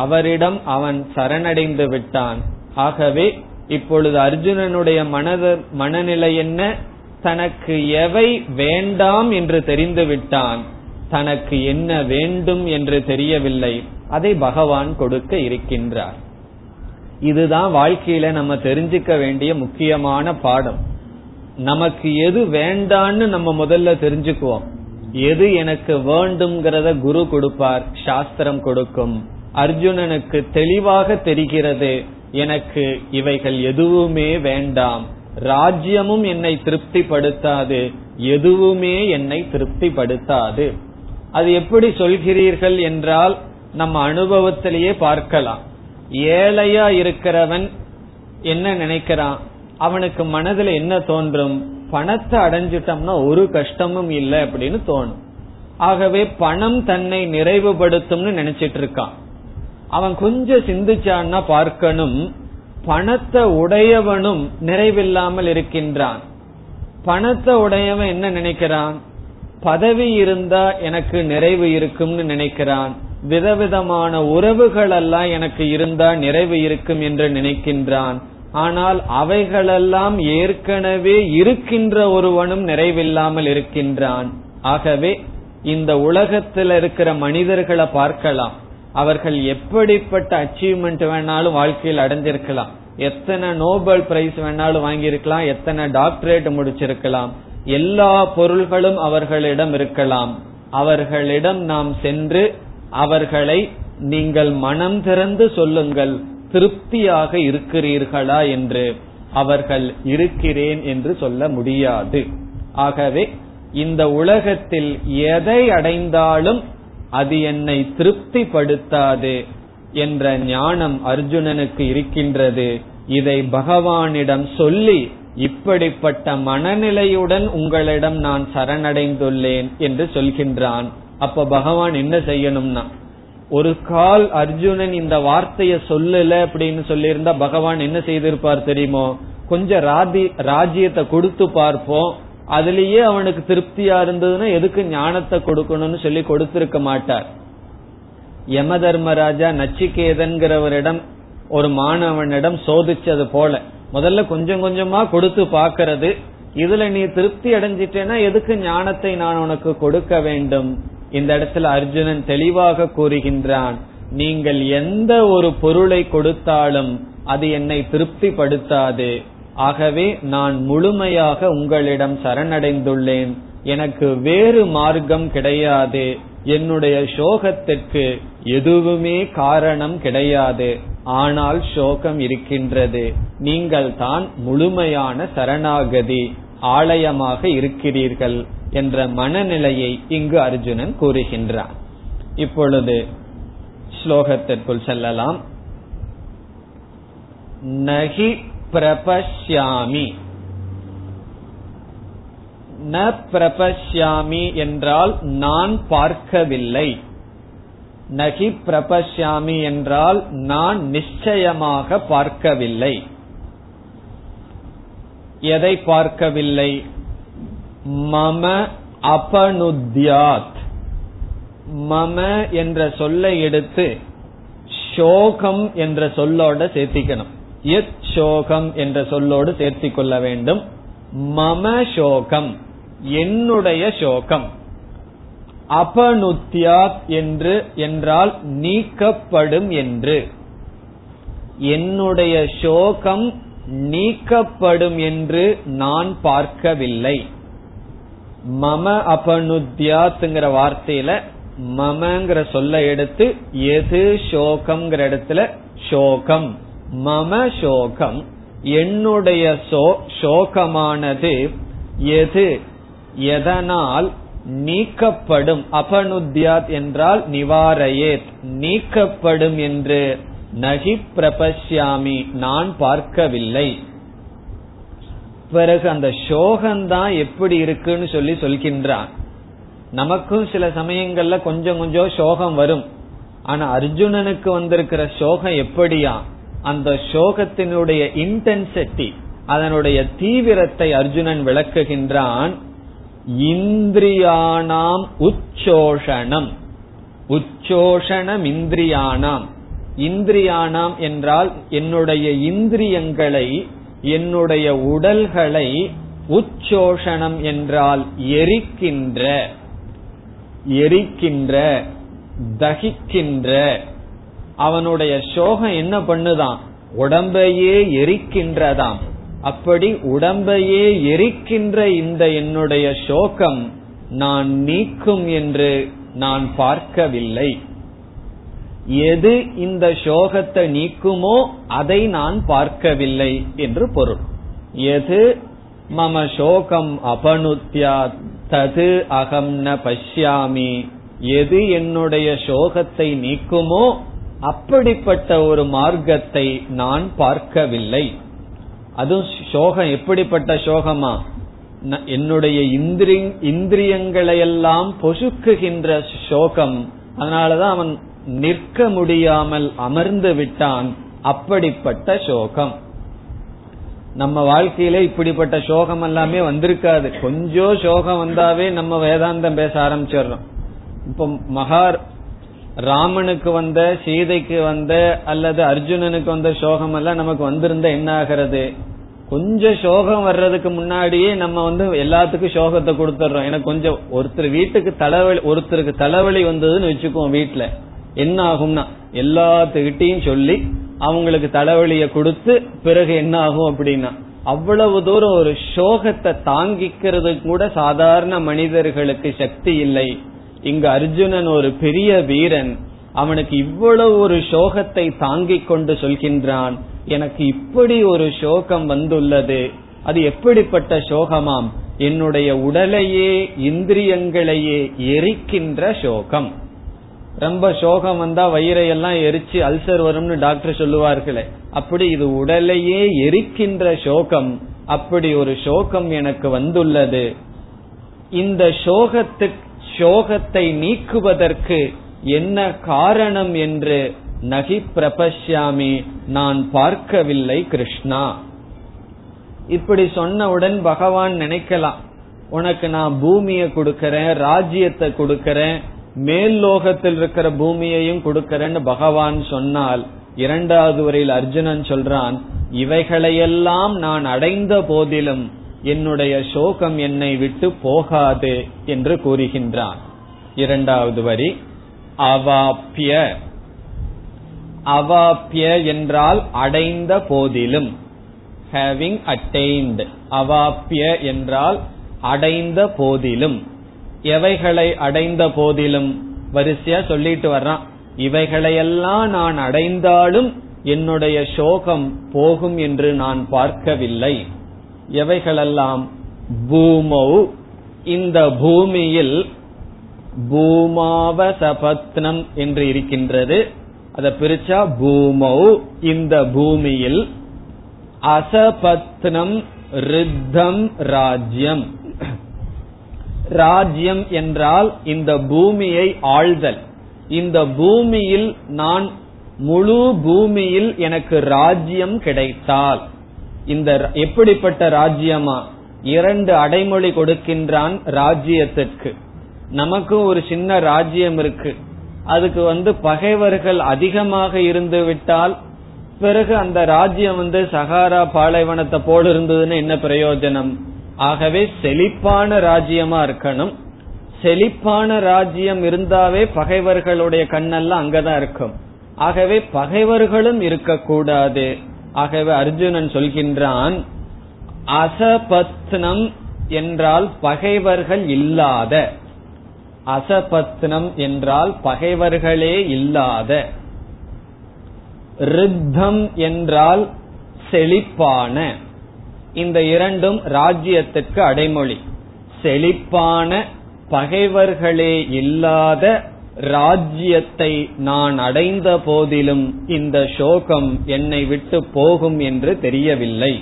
அவரிடம் அவன் சரணடைந்து விட்டான். ஆகவே இப்பொழுது அர்ஜுனனுடைய மனத மனநிலை என்ன, தனக்கு எவை வேண்டாம் என்று தெரிந்து விட்டான், தனக்கு என்ன வேண்டும் என்று தெரியவில்லை, அதை பகவான் கொடுக்க இருக்கின்றார். இதுதான் வாழ்க்கையில நம்ம தெரிஞ்சுக்க வேண்டிய முக்கியமான பாடம். நமக்கு எது வேண்டான்னு நம்ம முதல்ல தெரிஞ்சுக்குவோம். எது எனக்கு வேண்டும்ங்கிறத குரு கொடுப்பார், சாஸ்திரம் கொடுக்கும். அர்ஜுனனுக்கு தெளிவாக தெரிகிறது, எனக்கு இவைகள் எதுவுமே வேண்டாம், ராஜ்யமும் என்னை திருப்தி படுத்தாது, எதுவுமே என்னை திருப்தி படுத்தாது. அது எப்படி சொல்கிறீர்கள் என்றால் நம்ம அனுபவத்திலேயே பார்க்கலாம். ஏழையா இருக்கிறவன் என்ன நினைக்கிறான், அவனுக்கு மனதுல என்ன தோன்றும், பணத்தை அடைஞ்சிட்டம்னா ஒரு கஷ்டமும் இல்லை அப்படின்னு தோணும். ஆகவே பணம் தன்னை நிறைவுபடுத்தும்னு நினைச்சிட்டு இருக்கான். அவன் கொஞ்சம் சிந்திச்சான்னா பார்க்கணும், பணத்தை உடையவனும் நிறைவில்லாமல் இருக்கின்றான். பணத்தை உடையவன் என்ன நினைக்கிறான், பதவி இருந்தா எனக்கு நிறைவு இருக்கும்னு நினைக்கிறான், விதவிதமான உறவுகள் எல்லாம் எனக்கு இருந்தா நிறைவு இருக்கும் என்று நினைக்கின்றான். ஆனால் அவைகளெல்லாம் ஏற்கனவே இருக்கின்ற ஒருவனும் நிறைவில்லாமல் இருக்கின்றான். ஆகவே இந்த உலகத்தில் இருக்கிற மனிதர்களை பார்க்கலாம், அவர்கள் எப்படிப்பட்ட அச்சீவ்மெண்ட் வேணாலும் வாழ்க்கையில் அடைஞ்சிருக்கலாம், எத்தனை நோபல் பிரைஸ் வேணாலும் வாங்கியிருக்கலாம், எத்தனை டாக்டரேட் முடிச்சிருக்கலாம், எல்லா பொருள்களும் அவர்களிடம் இருக்கலாம். அவர்களிடம் நாம் சென்று அவர்களை நீங்கள் மனம் திறந்து சொல்லுங்கள், திருப்தியாக இருக்கிறீர்களா என்று. அவர்கள் இருக்கிறேன் என்று சொல்ல முடியாது. ஆகவே இந்த உலகத்தில் எதை அடைந்தாலும் அது என்னை திருப்திப்படுத்தாது என்ற ஞானம் அர்ஜுனனுக்கு இருக்கின்றது. இதை பகவானிடம் சொல்லி இப்படிப்பட்ட மனநிலையுடன் உங்களிடம் நான் சரணடைந்துள்ளேன் என்று சொல்கின்றான். அப்ப பகவான் என்ன செய்யணும்னா, ஒரு கால் அர்ஜுனன் இந்த வார்த்தைய சொல்லல அப்படின்னு சொல்லியிருந்தா பகவான் என்ன செய்திருப்பார் தெரியுமோ, கொஞ்சம் ராதி ராஜ்யத்தை கொடுத்து பார்ப்போம், அதுலயே அவனுக்கு திருப்தியா இருந்ததுன்னா எதுக்கு ஞானத்தை கொடுக்கணும்னு சொல்லி கொடுத்திருக்க மாட்டார். யம தர்மராஜா நச்சிகேதன்கிறவரிடம் ஒரு மாணவனிடம் சோதிச்சது போல, முதல்ல கொஞ்சம் கொஞ்சமா கொடுத்து பாக்கிறது, இதுல நீ திருப்தி அடைஞ்சிட்டேன்னா எதுக்கு ஞானத்தை நான் உனக்கு கொடுக்க வேண்டும். இந்த இடத்துல அர்ஜுனன் தெளிவாக கூறுகின்றான், நீங்கள் எந்த ஒரு பொருளை கொடுத்தாலும் அது என்னை திருப்திப்படுத்தாது, ஆகவே நான் முழுமையாக உங்களிடம் சரணடைந்துள்ளேன், எனக்கு வேறு மார்க்கம் கிடையாது, என்னுடைய சோகத்திற்கு எதுவுமே காரணம் கிடையாது, ஆனால் சோகம் இருக்கின்றது, நீங்கள் தான் முழுமையான சரணாகதி ஆலயமாக இருக்கிறீர்கள் என்ற மனநிலையை இங்கு அர்ஜுனன் கூறுகின்றான். இப்பொழுது ஸ்லோகத்திற்குள் செல்லலாம். நஹி பிரபஷ்யாமி. ந பிரபஷ்யாமி என்றால் நான் பார்க்கவில்லை, நகி பிரபஷ்யாமி என்றால் நான் நிச்சயமாக பார்க்கவில்லை. எதை பார்க்கவில்லை? மம அபனுத்யாத். மம என்ற சொல்லை எடுத்து சோகம் என்ற சொல்லோட சேர்த்திக்கணும். யத் சோகம் என்ற சொல்லோடு சேர்த்திக் கொள்ள வேண்டும். மம சோகம் என்னுடைய சோகம். அபனுத்யாத் என்று என்றால் நீக்கப்படும் என்று, என்னுடைய சோகம் நீக்கப்படும் என்று நான் பார்க்கவில்லை. மம அபனுத்யாத்ங்கிற வார்த்தையில மமங்கிற சொல்ல எடுத்து எது சோகம்ங்கிற இடத்துல சோகம், மம சோகம் என்னுடைய சோகமானது எது எதனால் நீக்கப்படும். அபனுத்யாத் என்றால் நிவாரயேத், நீக்கப்படும் என்று. நகி பிரபஷ்யாமி நான் பார்க்கவில்லை. பிறகு அந்த சோகம்தான் எப்படி இருக்குன்னு சொல்லி சொல்கின்றான். நமக்கும் சில சமயங்கள்ல கொஞ்சம் கொஞ்சம் சோகம் வரும், ஆனா அர்ஜுனனுக்கு வந்திருக்கிற சோகம் எப்படியா, அந்த சோகத்தினுடைய இன்டென்சிட்டி, அதனுடைய தீவிரத்தை அர்ஜுனன் விளக்குகின்றான். இந்திரியானாம் உச்சோஷணம். உச்சோஷணம் இந்திரியானாம். இந்திரியானாம் என்றால் என்னுடைய இந்திரியங்களை, என்னுடைய உடல்களை, உச்சோஷணம் என்றால் எரிக்கின்ற, எரிக்கின்ற, தகிக்கின்ற. அவனுடைய சோகம் என்ன பண்ணுதான், உடம்பையே எரிக்கின்றதாம். அப்படி உடம்பையே எரிக்கின்ற இந்த என்னுடைய சோகம் நான் நீக்கும் என்று நான் பார்க்கவில்லை. எது இந்த சோகத்தை நீக்குமோ அதை நான் பார்க்கவில்லை என்று பொருள். எது மம சோகம் அபனுத்யாத் தது அகம் ந பஷ்யாமி. எது என்னுடைய சோகத்தை நீக்குமோ அப்படிப்பட்ட ஒரு மார்க்கத்தை நான் பார்க்கவில்லை. அதுவும் சோகம் எப்படிப்பட்ட சோகமா, என்னுடைய இந்திரி இந்திரியங்களையெல்லாம் பொசுக்குகின்ற சோகம். அதனாலதான் அவன் நிற்க முடியாமல் அமர்ந்து விட்டான். அப்படிப்பட்ட சோகம் நம்ம வாழ்க்கையில இப்படிப்பட்ட சோகம் எல்லாமே வந்திருக்காது. கொஞ்சம் சோகம் வந்தாவே நம்ம வேதாந்தம் பேச ஆரம்பிச்சிடறோம். இப்ப மகா ராமனுக்கு வந்த, சீதைக்கு வந்த, அல்லது அர்ஜுனனுக்கு வந்த சோகம் எல்லாம் நமக்கு வந்திருந்தா என்ன ஆகிறது? கொஞ்சம் சோகம் வர்றதுக்கு முன்னாடியே நம்ம வந்து எல்லாத்துக்கும் சோகத்தை கொடுத்துடுறோம். எனக்கு கொஞ்சம் ஒருத்தர் வீட்டுக்கு தலைவலி, ஒருத்தருக்கு தலைவலி வந்ததுன்னு வச்சுக்குவோம். வீட்டுல என்ன ஆகும்னா எல்லாத்துக்கிட்டையும் சொல்லி அவங்களுக்கு தலைவலிய கொடுத்து பிறகு என்ன ஆகும் அப்படின்னா, அவ்வளவு தூரம் ஒரு சோகத்தை தாங்கிக்கிறது கூட சாதாரண மனிதர்களுக்கு சக்தி இல்லை. இங்கு அர்ஜுனன் ஒரு பெரிய வீரன், அவனுக்கு இவ்வளவு ஒரு சோகத்தை தாங்கிக் கொண்டு சொல்கின்றான், எனக்கு இப்படி ஒரு சோகம் வந்துள்ளது, அது எப்படிப்பட்ட சோகமாம், என்னுடைய உடலையே இந்திரியங்களையே எரிக்கின்ற சோகம். ரொம்ப சோகம் வந்தா வயிறையெல்லாம் எரிச்சு அல்சர் வரும்னு டாக்டர் சொல்லுவார்களே, அப்படி இது உடலையே எரிக்கின்ற சோகம். அப்படி ஒரு சோகம் எனக்கு வந்துள்ளது. இந்த சோகத்து சோகத்தை நீக்குவதற்கு என்ன காரணம் என்று நகி பிரபஷ்யாமி, நான் பார்க்கவில்லை கிருஷ்ணா. இப்படி சொன்னவுடன் பகவான் நினைக்கலாம், உனக்கு நான் பூமியை கொடுக்கறேன், ராஜ்யத்தை கொடுக்கறேன், மேல் லோகத்தில் இருக்கிற பூமியையும் கொடுக்கறேன்னு பகவான் சொன்னால், இரண்டாவது வரையில் அர்ஜுனன் சொல்றான், இவைகளையெல்லாம் நான் அடைந்த போதிலும் என்னுடைய சோகம் என்னை விட்டு போகாது என்று கூறுகின்றான். இரண்டாவது வரி அவாப்ய. அவாப்ய என்றால் அடைந்த போதிலும், having attained. அவாப்ய என்றால் அடைந்த போதிலும். எவைகளை அடைந்த போதிலும்? வரிசையா சொல்லிட்டு வர்றான், இவைகளையெல்லாம் நான் அடைந்தாலும் என்னுடைய சோகம் போகும் என்று நான் பார்க்கவில்லை. எவைகளெல்லாம்? பூமௌ, இந்த பூமியில், பூமாவசபத்னம் என்று இருக்கின்றது, அதை பிரிச்சா பூமௌ, இந்த பூமியில், அசபத்னம் ரித்தம் ராஜ்யம். ராஜ்யம் என்றால் இந்த பூமியை ஆள்தல். இந்த பூமியில், நான் முழு பூமியில் எனக்கு ராஜ்யம் கிடைத்தால், இந்த எப்படிப்பட்ட ராஜ்யமா, இரண்டு அடைமொழி கொடுக்கின்றான் ராஜ்யத்திற்கு. நமக்கும் ஒரு சின்ன ராஜ்யம் இருக்கு, அதுக்கு வந்து பகைவர்கள் அதிகமாக இருந்து விட்டால் பிறகு அந்த ராஜ்யம் வந்து சகாரா பாலைவனத்தை போல இருந்ததுன்னு என்ன பிரயோஜனம்? ஆகவே செழிப்பான ராஜ்யமா இருக்கணும். செழிப்பான ராஜ்யம் இருந்தாவே பகைவர்களுடைய கண்ணெல்லாம் அங்கதான் இருக்கும். ஆகவே பகைவர்களும் இருக்கக்கூடாது. ஆகவே அர்ஜுனன் சொல்கின்றான், அசபத்னம் என்றால் பகைவர்கள் இல்லாத. அசபத்னம் என்றால் பகைவர்களே இல்லாத. ரித்தம் என்றால் செழிப்பான. இந்த இரண்டும் ராஜ்யத்திற்கு அடைமொழி. செழிப்பான பகைவர்களே இல்லாத ராஜ்யத்தை நான் அடைந்த போதிலும் இந்த சோகம் என்னை விட்டு போகும் என்று தெரியவில்லை.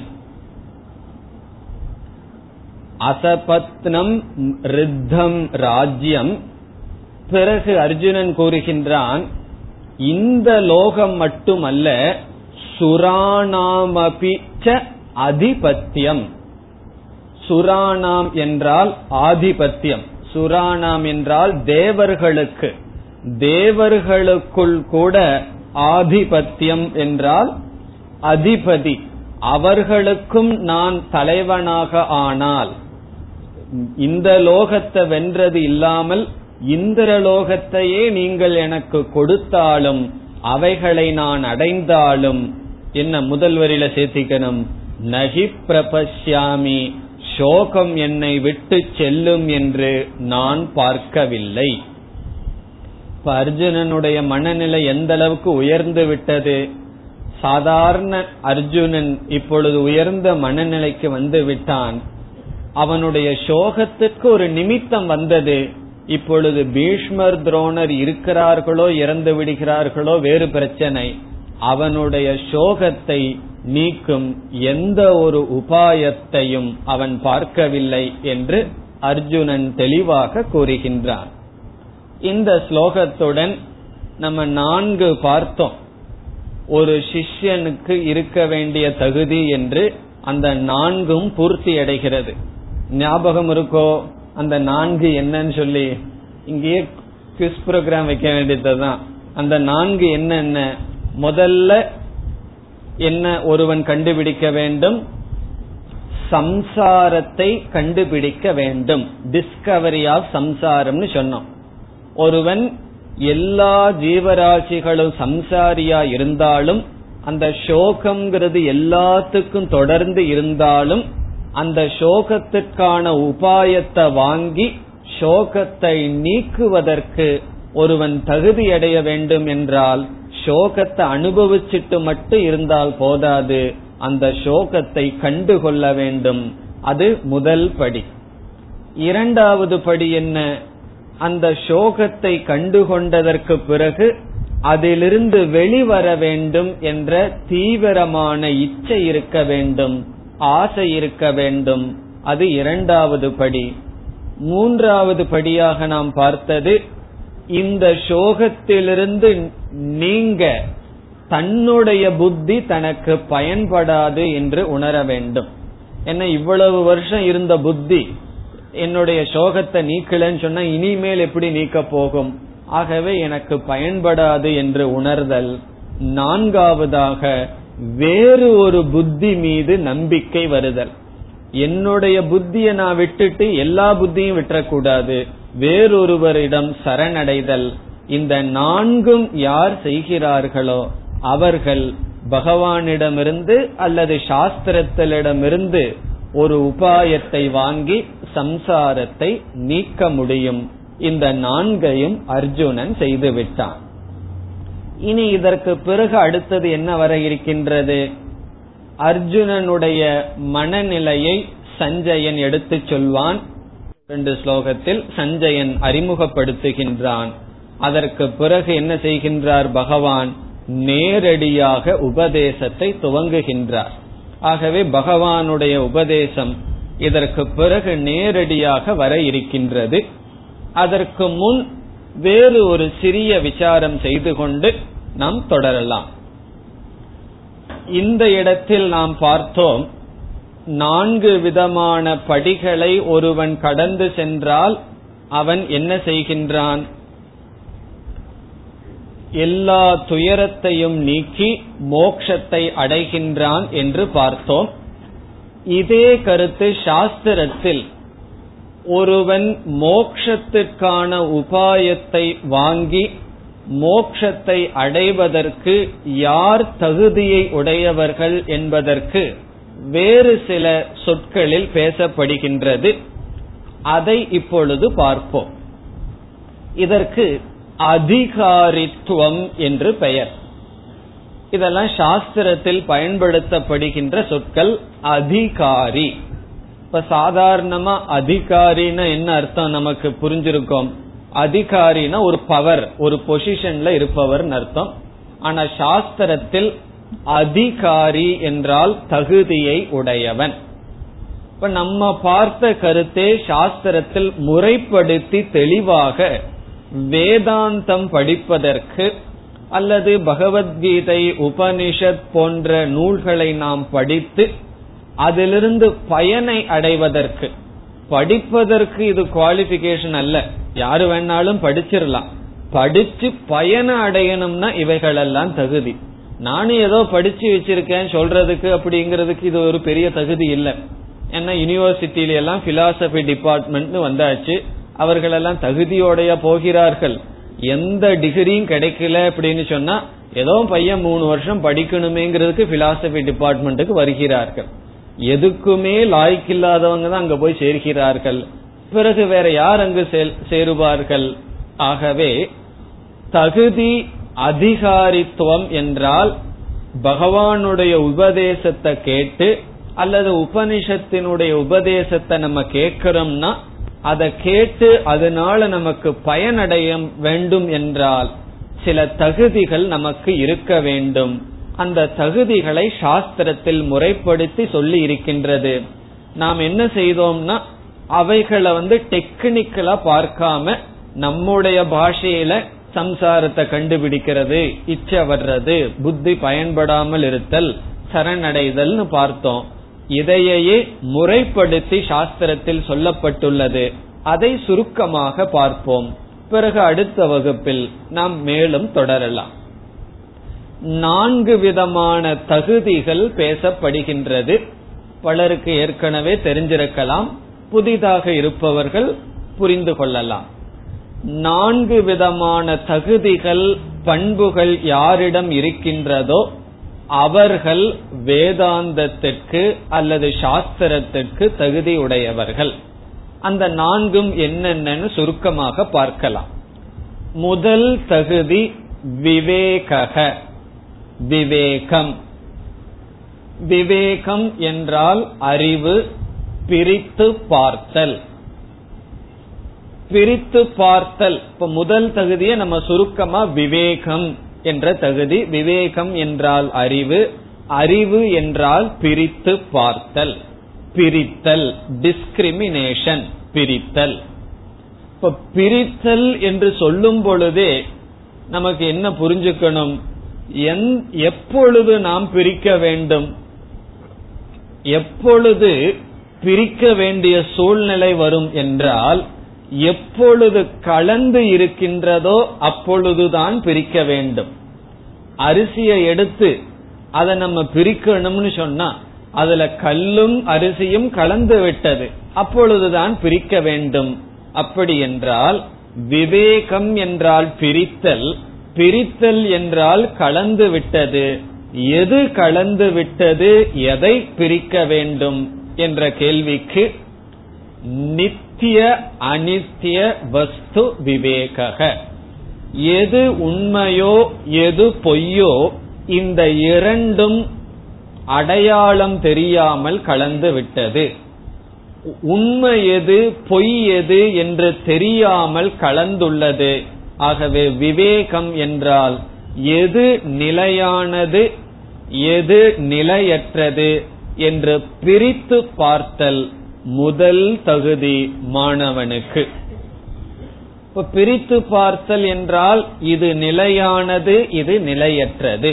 அசபத்னம் ரித்தம் ராஜ்யம். பிறகு அர்ஜுனன் கூறுகின்றான், இந்த லோகம் மட்டுமல்ல, சுராணாமபிச்ச அதிபத்தியம். சுராணாம் என்றால் ஆதிபத்தியம். சுராணாம் என்றால் தேவர்களுக்கு. தேவர்களுக்குள் கூட ஆதிபத்தியம் என்றால் அதிபதி. அவர்களுக்கும் நான் தலைவனாக ஆனால், இந்த லோகத்தை வென்றது இல்லாமல் இந்திரலோகத்தையே நீங்கள் எனக்கு கொடுத்தாலும் அவைகளை நான் அடைந்தாலும், என்ன முதல் வரியில சேர்த்திக்கணும், நகி பிரபஷ்யாமி, சோகம் என்னை விட்டு செல்லும் என்று நான் பார்க்கவில்லை. இப்ப அர்ஜுனனுடைய மனநிலை எந்த அளவுக்கு உயர்ந்து விட்டது? சாதாரண அர்ஜுனன் இப்பொழுது உயர்ந்த மனநிலைக்கு வந்து விட்டான். அவனுடைய சோகத்திற்கு ஒரு நிமித்தம் வந்தது. இப்பொழுது பீஷ்மர் துரோணர் இருக்கிறார்களோ, இறந்து விடுகிறார்களோ, வேறு பிரச்சனை. அவனுடைய சோகத்தை நீக்கும் எந்த ஒரு உபாயத்தையும் அவன் பார்க்கவில்லை என்று அர்ஜுனன் தெளிவாக கூறுகின்றான். இந்த ஸ்லோகத்துடன் நம்ம நான்கு பார்த்தோம், ஒரு சிஷ்யனுக்கு இருக்க வேண்டிய தகுதி என்று. அந்த நான்கும் பூர்த்தி அடைகிறது. ஞாபகம் இருக்கோ அந்த நான்கு என்னன்னு சொல்லி? இங்கேயே குவிஸ் ப்ரோக்ராம் வைக்க வேண்டியதுதான். அந்த நான்கு என்னென்ன? முதல்ல என்ன ஒருவன் கண்டுபிடிக்க வேண்டும்? சம்சாரத்தை கண்டுபிடிக்க வேண்டும். டிஸ்கவரி ஆஃப் சம்சாரம்னு சொன்னோம். ஒருவன் எல்லா ஜீவராசிகளும் சம்சாரியா இருந்தாலும், அந்த சோகம்ங்கிறது எல்லாத்துக்கும் தொடர்ந்து இருந்தாலும், அந்த சோகத்துக்கான உபாயத்தை வாங்கி சோகத்தை நீக்குவதற்கு ஒருவன் தகுதி அடைய வேண்டும் என்றால் சோகத்தை அனுபவிச்சுட்டு மட்டும் இருந்தால் போதாது, அந்த சோகத்தை கண்டுகொள்ள வேண்டும். அது முதல் படி. இரண்டாவது படி என்ன? அந்த சோகத்தை கண்டுகொண்டதற்கு பிறகு அதிலிருந்து வெளிவர வேண்டும் என்ற தீவிரமான இச்சை இருக்க வேண்டும், ஆசை இருக்க வேண்டும். அது இரண்டாவது படி. மூன்றாவது படியாக நாம் பார்த்தது, இந்த சோகத்திலிருந்து நீங்க தன்னுடைய புத்தி தனக்கு பயன்படாது என்று உணர வேண்டும். என்ன, இவ்வளவு வருஷம் இருந்த புத்தி என்னுடைய சோகத்தை நீக்கலன்னு சொன்னா இனிமேல் எப்படி நீக்க போகும்? ஆகவே எனக்கு பயன்படாது என்று உணர்தல். நான்காவதாக வேறு ஒரு புத்தி மீது நம்பிக்கை வருதல். என்னுடைய புத்தியை நான் விட்டுட்டு எல்லா புத்தியும் விட்டக்கூடாது, வேறொருவரிடம் சரணடைதல். இந்த நான்கும் யார் செய்கிறார்களோ அவர்கள் பகவானிடமிருந்து அல்லது சாஸ்திரத்திலிடமிருந்து ஒரு உபாயத்தை வாங்கி சம்சாரத்தை நீக்க முடியும். இந்த நான்கையும் அர்ஜுனன் செய்து விட்டான். இனி இதற்கு பிறகு அடுத்தது என்ன வர இருக்கின்றது? அர்ஜுனனுடைய மனநிலையை சஞ்சயன் எடுத்து சொல்வான். இரண்டு ஸ்லோகத்தில் சஞ்சயன் அறிமுகப்படுத்துகின்றான். அதற்கு பிறகு என்ன செய்கின்றார் பகவான்? நேரடியாக உபதேசத்தை துவங்குகின்றார். ஆகவே பகவானுடைய உபதேசம் இதற்கு பிறகு நேரடியாக வர இருக்கின்றது. அதற்கு முன் வேறு ஒரு சிறிய விசாரம் செய்து கொண்டு நாம் தொடரலாம். இந்த இடத்தில் நாம் பார்த்தோம், நான்கு விதமான படிகளை ஒருவன் கடந்து சென்றால் அவன் என்ன செய்கின்றான்? எல்லா துயரத்தையும் நீக்கி மோட்சத்தை அடைகின்றான் என்று பார்த்தோம். இதே கருத்து சாஸ்திரத்தில் ஒருவன் மோட்சத்திற்கான உபாயத்தை வாங்கி மோட்சத்தை அடைவதற்கு யார் தகுதியை உடையவர்கள் என்பதற்கு வேறு சில சொற்களில் பேசப்படுகின்றது. அதை இப்பொழுது பார்ப்போம். இதற்கு அதிகாரித்துவம் என்று பெயர். இதெல்லாம் சாஸ்திரத்தில் பயன்படுத்தப்படுகின்ற சொற்கள். அதிகாரி, இப்ப சாதாரணமா அதிகாரின்னா என்ன அர்த்தம் நமக்கு புரிஞ்சிருக்கோம். அதிகாரினா ஒரு பவர், ஒரு பொசிஷன்ல இருப்பவர் அர்த்தம். ஆனா சாஸ்திரத்தில் அதிகாரி என்றால் தகுதியை உடையவன். இப்ப நம்ம பார்த்த கருத்தே சாஸ்திரத்தில் முறைப்படுத்தி தெளிவாக வேதாந்தம் படிப்பதற்கு அல்லது பகவத்கீதை உபனிஷத் போன்ற நூல்களை நாம் படித்து அதிலிருந்து பயனை அடைவதற்கு, படிப்பதற்கு இது குவாலிபிகேஷன் அல்ல, யாரு வேணாலும் படிச்சிடலாம். படிச்சு பயனை அடையணும்னா இவைகள் எல்லாம் தகுதி. நானும் ஏதோ படிச்சு வச்சிருக்கேன் சொல்றதுக்கு அப்படிங்கிறதுக்கு இது ஒரு பெரிய தகுதி இல்லை. ஏன்னா யூனிவர்சிட்டியில எல்லாம் பிலாசபி டிபார்ட்மெண்ட் வந்தாச்சு, அவர்களெல்லாம் தகுதியோடைய போகிறார்கள். எந்த டிகிரியும் கிடைக்கல அப்படின்னு சொன்னா ஏதோ பையன் மூணு வருஷம் படிக்கணுமேங்கிறதுக்கு பிலாசபி டிபார்ட்மெண்ட்டுக்கு வருகிறார்கள். எதுக்குமே லாய்க்கில்லாதவங்க தான் அங்க போய் சேர்கிறார்கள். பிறகு வேற யார் அங்கு சேருவார்கள்? ஆகவே தகுதி அதிகாரித்துவம் என்றால் பகவானுடைய உபதேசத்தை கேட்டு அல்லது உபனிஷத்தினுடைய உபதேசத்தை நம்ம கேட்கிறோம்னா அதை கேட்டு அதனால நமக்கு பயனடைய வேண்டும் என்றால் சில தகுதிகள் நமக்கு இருக்க வேண்டும். அந்த தகுதிகளை சாஸ்திரத்தில் முறைப்படுத்தி சொல்லி இருக்கின்றது. நாம் என்ன செய்தோம்னா அவைகளை வந்து டெக்னிக்கலா பார்க்காம நம்முடைய பாஷையில சம்சாரத்தை கண்டுபிடிக்கிறது, இச்சை வர்றது, புத்தி பயன்படாமல் இருத்தல், சரணடைதல்னு பார்த்தோம். இதையே முறைப்படுத்தி சாஸ்திரத்தில் சொல்லப்பட்டுள்ளது. அதை சுருக்கமாக பார்ப்போம். பிறகு அடுத்த வகுப்பில் நாம் மேலும் தொடரலாம். நான்கு விதமான தகுதிகள் பேசப்படுகின்றது. பலருக்கு ஏற்கனவே தெரிஞ்சிருக்கலாம், புதிதாக இருப்பவர்கள் புரிந்து கொள்ளலாம். நான்கு விதமான தகுதிகள், பண்புகள் யாரிடம் இருக்கின்றதோ அவர்கள் வேதாந்தத்திற்கு அல்லது சாஸ்திரத்திற்கு தகுதி உடையவர்கள். அந்த நான்கும் என்னென்னு சுருக்கமாக பார்க்கலாம். முதல் தகுதி விவேக, விவேகம். விவேகம் என்றால் அறிவு, பிரித்து பார்த்தல். பிரித்து பார்த்தல் இப்ப முதல் தகுதியை நம்ம சுருக்கமா விவேகம் என்ற தகுதி. விவேகம் என்றால் அறிவு, அறிவு என்றால் பிரித்து பார்த்தல், பிரித்தல், டிஸ்கிரிமினேஷன், பிரித்தல். இப்ப பிரித்தல் என்று சொல்லும் பொழுதே நமக்கு என்ன புரிஞ்சுக்கணும்? எப்பொழுது நாம் பிரிக்க வேண்டும், எப்பொழுது பிரிக்க வேண்டிய சூழ்நிலை வரும் என்றால் எப்பொழுது கலந்து இருக்கின்றதோ அப்பொழுதுதான் பிரிக்க வேண்டும். அரிசியை எடுத்து அதை நம்ம பிரிக்கணும்னு சொன்னா அதுல கல்லும் அரிசியும் கலந்து விட்டது, அப்பொழுதுதான் பிரிக்க வேண்டும். அப்படி என்றால் விவேகம் என்றால் பிரித்தல், பிரித்தல் என்றால் கலந்து விட்டது. எது கலந்து விட்டது, எதை பிரிக்க வேண்டும் என்ற கேள்விக்கு நித்திய அனித்திய வஸ்து விவேக, எது உண்மையோ எது பொய்யோ இந்த இரண்டும் அடையாளம் தெரியாமல் கலந்து விட்டது. உண்மை எது பொய் எது என்று தெரியாமல் கலந்துள்ளது. ஆகவே விவேகம் என்றால் எது நிலையானது எது நிலையற்றது என்று பிரித்து பார்த்தல் முதல் தகுதி மாணவனுக்கு. இப்ப பிரித்து பார்த்தல் என்றால் இது நிலையானது இது நிலையற்றது.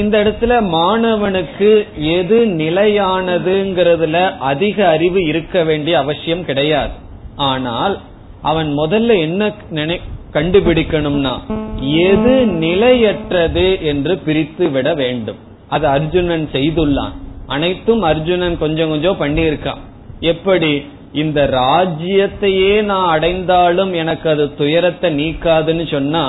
இந்த இடத்துல மாணவனுக்கு எது நிலையானதுங்கிறதுல அதிக அறிவு இருக்க வேண்டிய அவசியம் கிடையாது. ஆனால் அவன் முதல்ல என்ன நினை கண்டுபிடிக்கணும்னா எது நிலையற்றது என்று பிரித்து விட வேண்டும். அது அர்ஜுனன் செய்துள்ளான். அனைத்தும் அர்ஜுனன் கொஞ்சம் கொஞ்சம் பண்ணி இருக்கான். எப்படி? இந்த ராஜ்யத்தையே நான் அடைந்தாலும் எனக்கு அது துயரத்தை நீக்காதுன்னு சொன்னா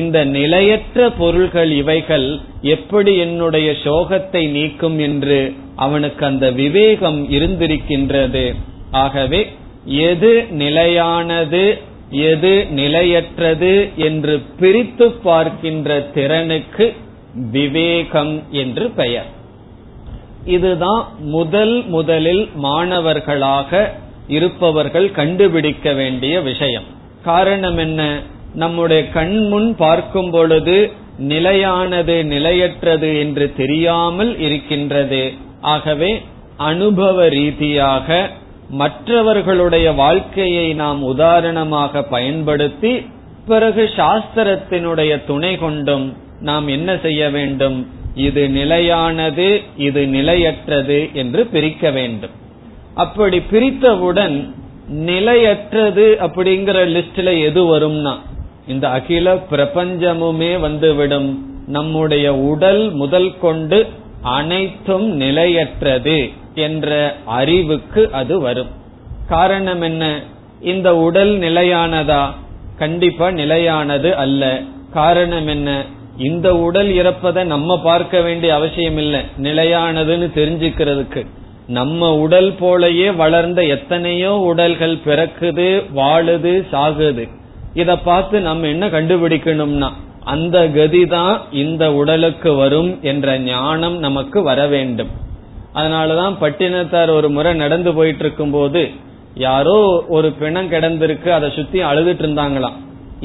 இந்த நிலையற்ற பொருள்கள் இவைகள் எப்படி என்னுடைய சோகத்தை நீக்கும் என்று அவனுக்கு அந்த விவேகம் இருந்திருக்கின்றது. ஆகவே எது நிலையானது எது நிலையற்றது என்று பிரித்து பார்க்கின்ற திறனுக்கு விவேகம் என்று பெயர். இதுதான் முதல் முதலில் மாணவர்களாக இருப்பவர்கள் கண்டுபிடிக்க வேண்டிய விஷயம். காரணம் என்ன? நம்முடைய கண்முன் பார்க்கும் பொழுது நிலையானது நிலையற்றது என்று தெரியாமல் இருக்கின்றது. ஆகவே அனுபவ ரீதியாக மற்றவர்களுடைய வாழ்க்கையை நாம் உதாரணமாக பயன்படுத்தி பிறகு சாஸ்திரத்தினுடைய துணை கொண்டும் நாம் என்ன செய்ய வேண்டும்? இது நிலையானது இது நிலையற்றது என்று பிரிக்க வேண்டும். அப்படி பிரித்தவுடன் நிலையற்றது அப்படிங்கிற லிஸ்ட்ல எது வரும்னா இந்த அகில பிரபஞ்சமுமே வந்துவிடும். நம்முடைய உடல் முதல் கொண்டு அனைத்தும் நிலையற்றது என்ற அறிவுக்கு அது வரும். காரணம் என்ன? இந்த உடல் நிலையானதா? கண்டிப்பா நிலையானது அல்ல. காரணம் என்ன? இந்த உடல் இறப்பதை நம்ம பார்க்க வேண்டிய அவசியம் இல்லை. நிலையானதுன்னு தெரிஞ்சுக்கிறதுக்கு நம்ம உடல் போலயே வளர்ந்த எத்தனையோ உடல்கள் பிறக்குது வாழுது சாகுது. இத பார்த்து நம்ம என்ன கண்டுபிடிக்கணும்னா அந்த கதிதான் இந்த உடலுக்கு வரும் என்ற ஞானம் நமக்கு வர வேண்டும். அதனாலதான் பட்டினத்தார் ஒரு முறை நடந்து போயிட்டு இருக்கும் போது யாரோ ஒரு பிணம் கிடந்திருக்கு, அதை சுத்தி அழுதுட்டு இருந்தாங்களாம்.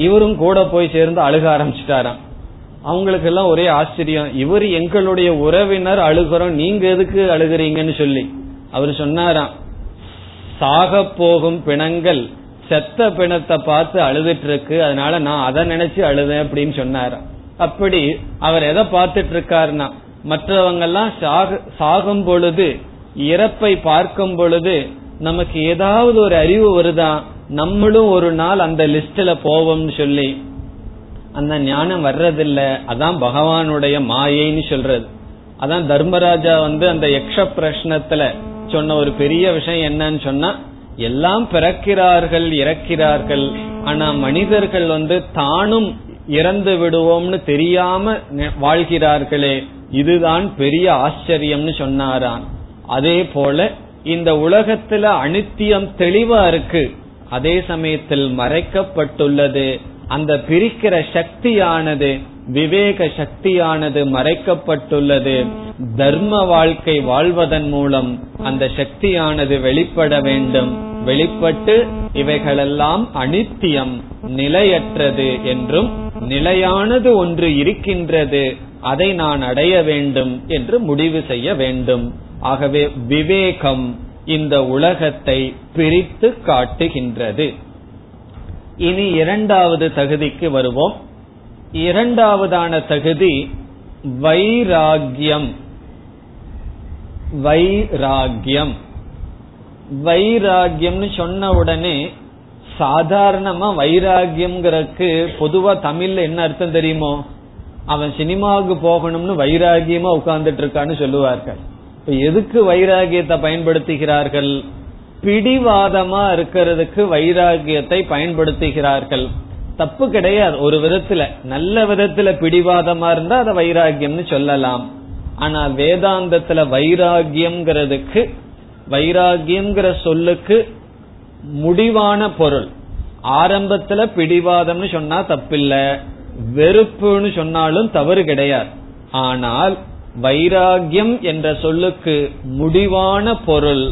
இவரும் கூட போய் சேர்ந்து அழுக ஆரம்பிச்சுட்டாராம். அவங்களுக்கு எல்லாம் ஒரே ஆச்சரியம், இவர் எங்களுடைய உறவினர் அழுகிறோம் நீங்க எதுக்கு அழுகிறீங்கன்னு சொல்லி. அவர் சொன்னாராம், சாக போகும் பிணங்கள் செத்த பிணத்தை பார்த்து அழுதுட்டு இருக்கு, அதனால நான் அதை நினைச்சு அழுதேன் அப்படின்னு சொன்னாராம். அப்படி அவர் எதை பார்த்துட்டு இருக்காருன்னா மற்றவங்க எல்லாம் சாகும் பொழுது இறப்பை பார்க்கும் பொழுது நமக்கு ஏதாவது ஒரு அறிவு வருதா, நம்மளும் ஒரு நாள் அந்த லிஸ்ட்ல போவோம்னு சொல்லி அந்த ஞானம் வர்றதில்ல. அதான் பகவானுடைய மாயைன்னு சொல்றது. அதான் தர்மராஜா வந்து அந்த யக்ஷ பிரஷ்னத்துல சொன்ன ஒரு பெரிய விஷயம் என்னன்னு சொன்னா எல்லாம் பிறக்கிறார்கள் இறக்கிறார்கள், ஆனா மனிதர்கள் வந்து தானும் இறந்து விடுவோம்னு தெரியாம வாழ்கிறார்களே, இதுதான் பெரிய ஆச்சரியம்னு சொன்னாரான். அதே போல இந்த உலகத்துல அனித்தியம் தெளிவா இருக்கு, அதே சமயத்தில் மறைக்கப்பட்டுள்ளது. அந்த பிரிக்கிற சக்தியானது, விவேக சக்தியானது மறைக்கப்பட்டுள்ளது. தர்ம வாழ்க்கை வாழ்வதன் மூலம் அந்த சக்தியானது வெளிப்பட வேண்டும். வெளிப்பட்டு இவைகளெல்லாம் அனித்தியம், நிலையற்றது என்றும் நிலையானது ஒன்று இருக்கின்றது, அதை நான் அடைய வேண்டும் என்று முடிவு செய்ய வேண்டும். ஆகவே விவேகம் இந்த உலகத்தை பிரித்து காட்டுகின்றது. இனி இரண்டாவது தகுதிக்கு வருவோம். இரண்டாவதான தகுதி வைராகியம். வைராகியம் வைராகியம்னு சொன்ன உடனே சாதாரணமா வைராகியம்ங்கிறதுக்கு பொதுவா தமிழ்ல என்ன அர்த்தம் தெரியுமோ, அவன் சினிமாவுக்கு போகணும்னு வைராகியமா உட்கார்ந்துட்டு இருக்கான்னு சொல்லுவார்கள். இப்ப எதுக்கு வைராகியத்தை பயன்படுத்துகிறார்கள்? பிடிவாதமா இருக்கிறதுக்கு வைராகியத்தை பயன்படுத்துகிறார்கள். தப்பு கிடையாது, ஒரு விதத்துல நல்ல விதத்துல பிடிவாதமா இருந்தா அதை வைராகியம்னு சொல்லலாம். ஆனா வேதாந்தத்துல வைராகியம்ங்கிறதுக்கு, வைராகியம்ங்கிற சொல்லுக்கு முடிவான பொருள். ஆரம்பத்துல பிடிவாதம்னு சொன்னா தப்பில்ல, வெறுப்புன்னு சொன்னாலும் தவறு கிடையாது. ஆனால் வைராகியம் என்ற சொல்லுக்கு முடிவான பொருள்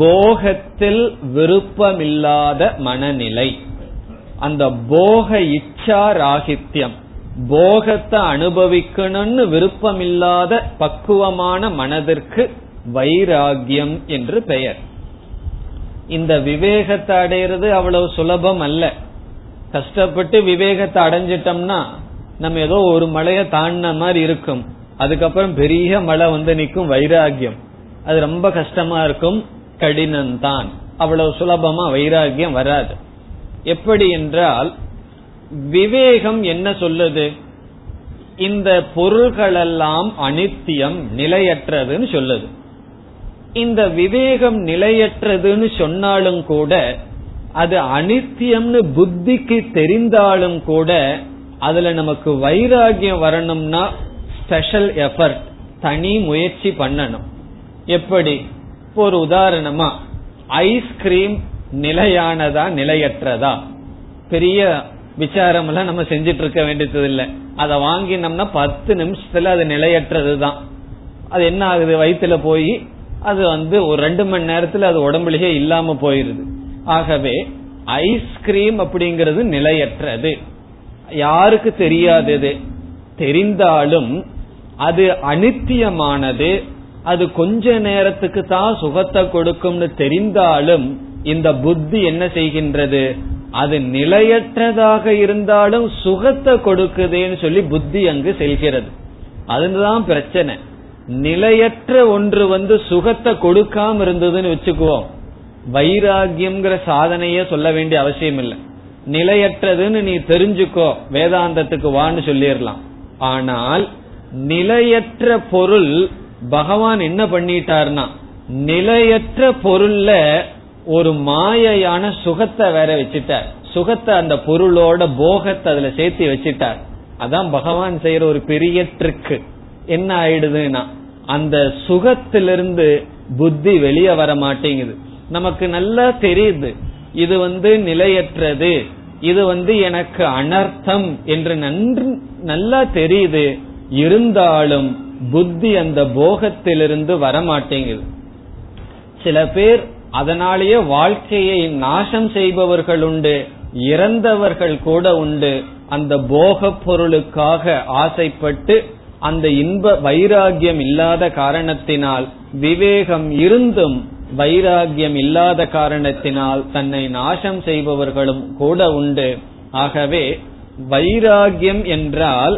போகத்தில் விருப்பமில்லாத மனநிலை. அந்த போக இச்சா ராகித்யம், போகத்தை அனுபவிக்கணும்னு விருப்பமில்லாத பக்குவமான மனதிற்கு வைராகியம் என்று பெயர். இந்த விவேகத்தை அடையிறது அவ்வளவு சுலபம் அல்ல. கஷ்டப்பட்டு விவேகத்தை அடைஞ்சிட்டோம்னா நம்ம ஏதோ ஒரு மலையை தாண்டின மாதிரி இருக்கும். அதுக்கப்புறம் பெரிய மலை வந்து நிற்கும் வைராகியம். அது ரொம்ப கஷ்டமா இருக்கும், கடினம்தான். அவ்வளவு சுலபமா வைராகியம் வராது. எப்படி என்றால், விவேகம் என்ன சொல்லுது? இந்த பொருள்களெல்லாம் அனித்தியம், நிலையற்றதுன்னு சொல்லுது. இந்த விவேகம் நிலையற்றதுன்னு சொன்னாலும் கூட, அது அனித்தியம்னு புத்திக்கு தெரிந்தாலும் கூட, அதுல நமக்கு வைராகியம் வரணும்னா ஸ்பெஷல் எஃபர்ட், தனி முயற்சி பண்ணணும். எப்படி? ஒரு உதாரணமா, ஐஸ்கிரீம் நிலையானதா நிலையற்றதா? பெரிய விசாரம் எல்லாம் நம்ம செஞ்சிட்டு இருக்க வேண்டியது இல்லை. அதை வாங்கினோம்னா பத்து நிமிஷத்துல அது நிலையற்றது தான். அது என்ன ஆகுது? வயிற்றுல போய் அது வந்து ஒரு ரெண்டு மணி நேரத்துல அது உடம்புலயே இல்லாம போயிருது. ஆகவே ஐஸ்கிரீம் அப்படிங்கிறது நிலையற்றது, யாருக்கு தெரியாதது. தெரிந்தாலும் அது அனித்தியமானது, அது கொஞ்ச நேரத்துக்கு தான் சுகத்தை கொடுக்கும்னு தெரிந்தாலும் இந்த புத்தி என்ன செய்கின்றது? அது நிலையற்றதாக இருந்தாலும் சுகத்தை கொடுக்குதுன்னு சொல்லி புத்தி அங்கு செல்கிறது. அதுதான் பிரச்சனை. நிலையற்ற ஒன்று வந்து சுகத்தை கொடுக்காம இருந்ததுன்னு வச்சுக்குவோம், வைராகியம்ங்கிற சாதனையே சொல்ல வேண்டிய அவசியம் இல்லை. நிலையற்றதுன்னு நீ தெரிஞ்சுக்கோ, வேதாந்தத்துக்கு வான்னு சொல்லிடலாம். ஆனால் நிலையற்ற பொருள் பகவான் என்ன பண்ணிட்டார்னா, நிலையற்ற பொருள்ல ஒரு மாயையான சுகத்தை வேற வச்சுட்டார். சுகத்தை, அந்த பொருளோட போகத்தை அதுல சேர்த்து வச்சுட்டார். அதான் பகவான் செய்யற ஒரு பெரிய ட்ரிக்கு. என்ன ஆயிடுதுன்னா, அந்த சுகத்திலிருந்து புத்தி வெளியே வர மாட்டேங்குது. நமக்கு நல்லா தெரியுது இது வந்து நிலையற்றது, இது வந்து எனக்கு அனர்த்தம் என்று நன்று நல்லா தெரியுது. இருந்தாலும் புத்தி அந்த போகத்திலிருந்து வரமாட்டேங்குது. சில பேர் அதனாலேயே வாழ்க்கையை நாசம் செய்பவர்கள் உண்டு, இறந்தவர்கள் கூட உண்டு. அந்த போக பொருளுக்காக ஆசைப்பட்டு அந்த இன்ப வைராகியம் இல்லாத காரணத்தினால், விவேகம் இருந்தும் வைராகியம் இல்லாத காரணத்தினால் தன்னை நாசம் செய்பவர்களும் கூட உண்டு. ஆகவே வைராகியம் என்றால்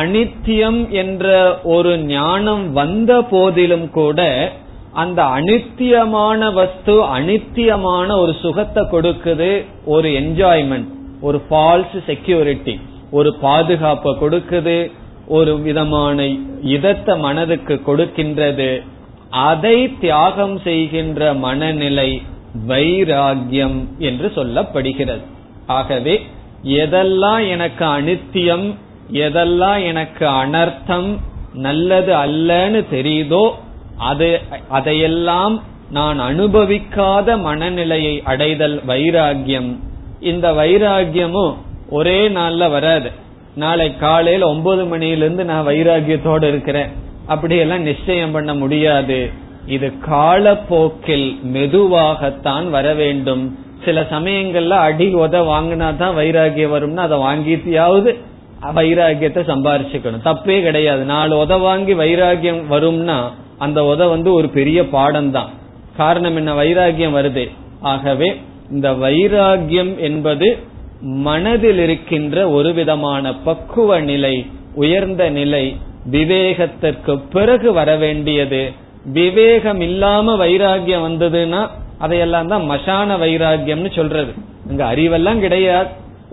அனித்தியம் என்ற ஒரு ஞானம் வந்த போதிலும் கூட, அந்த அனித்தியமான வஸ்து அனித்தியமான ஒரு சுகத்தை கொடுக்குது, ஒரு என்ஜாய்மெண்ட், ஒரு ஃபால்ஸ் செக்யூரிட்டி, ஒரு பாதுகாப்பை கொடுக்குது, ஒரு விதமான இதத்தை மனதுக்கு கொடுக்கின்றது. அதை தியாகம் செய்கின்ற மனநிலை வைராகியம் என்று சொல்லப்படுகிறது. ஆகவே எதெல்லாம் எனக்கு அனித்தியம், எதெல்லாம் எனக்கு அனர்த்தம், நல்லது அல்லன்னு தெரியுதோ அது, அதையெல்லாம் நான் அனுபவிக்காத மனநிலையை அடைதல் வைராகியம். இந்த வைராகியமும் ஒரே நாள்ல வராது. நாளை காலையில ஒன்பது மணியிலிருந்து நான் வைராகியத்தோடு இருக்கிறேன் அப்படியெல்லாம் நிச்சயம் பண்ண முடியாது. இது காலப்போக்கில் மெதுவாகத்தான் வர வேண்டும். சில சமயங்கள்ல அடி உத வாங்கினாதான் வைராகியம் வரும்னா அதை வாங்கிட்டியாவது வைராகியத்தை சம்பாரிச்சுக்கணும், தப்பே கிடையாது. நாலு உத வாங்கி வைராகியம் வரும்னா அந்த உத வந்து ஒரு பெரிய பாடம் தான். காரணம் என்ன? வைராகியம் வருது. ஆகவே இந்த வைராகியம் என்பது மனதில் இருக்கின்ற ஒரு விதமான பக்குவ நிலை, உயர்ந்த நிலை. விவேகத்திற்கு பிறகு வர வேண்டியது. விவேகம் இல்லாம வைராகியம் வந்ததுன்னா அதையெல்லாம் தான் மசான வைராகியம்னு சொல்றது. இங்க அறிவெல்லாம் கிடையாது.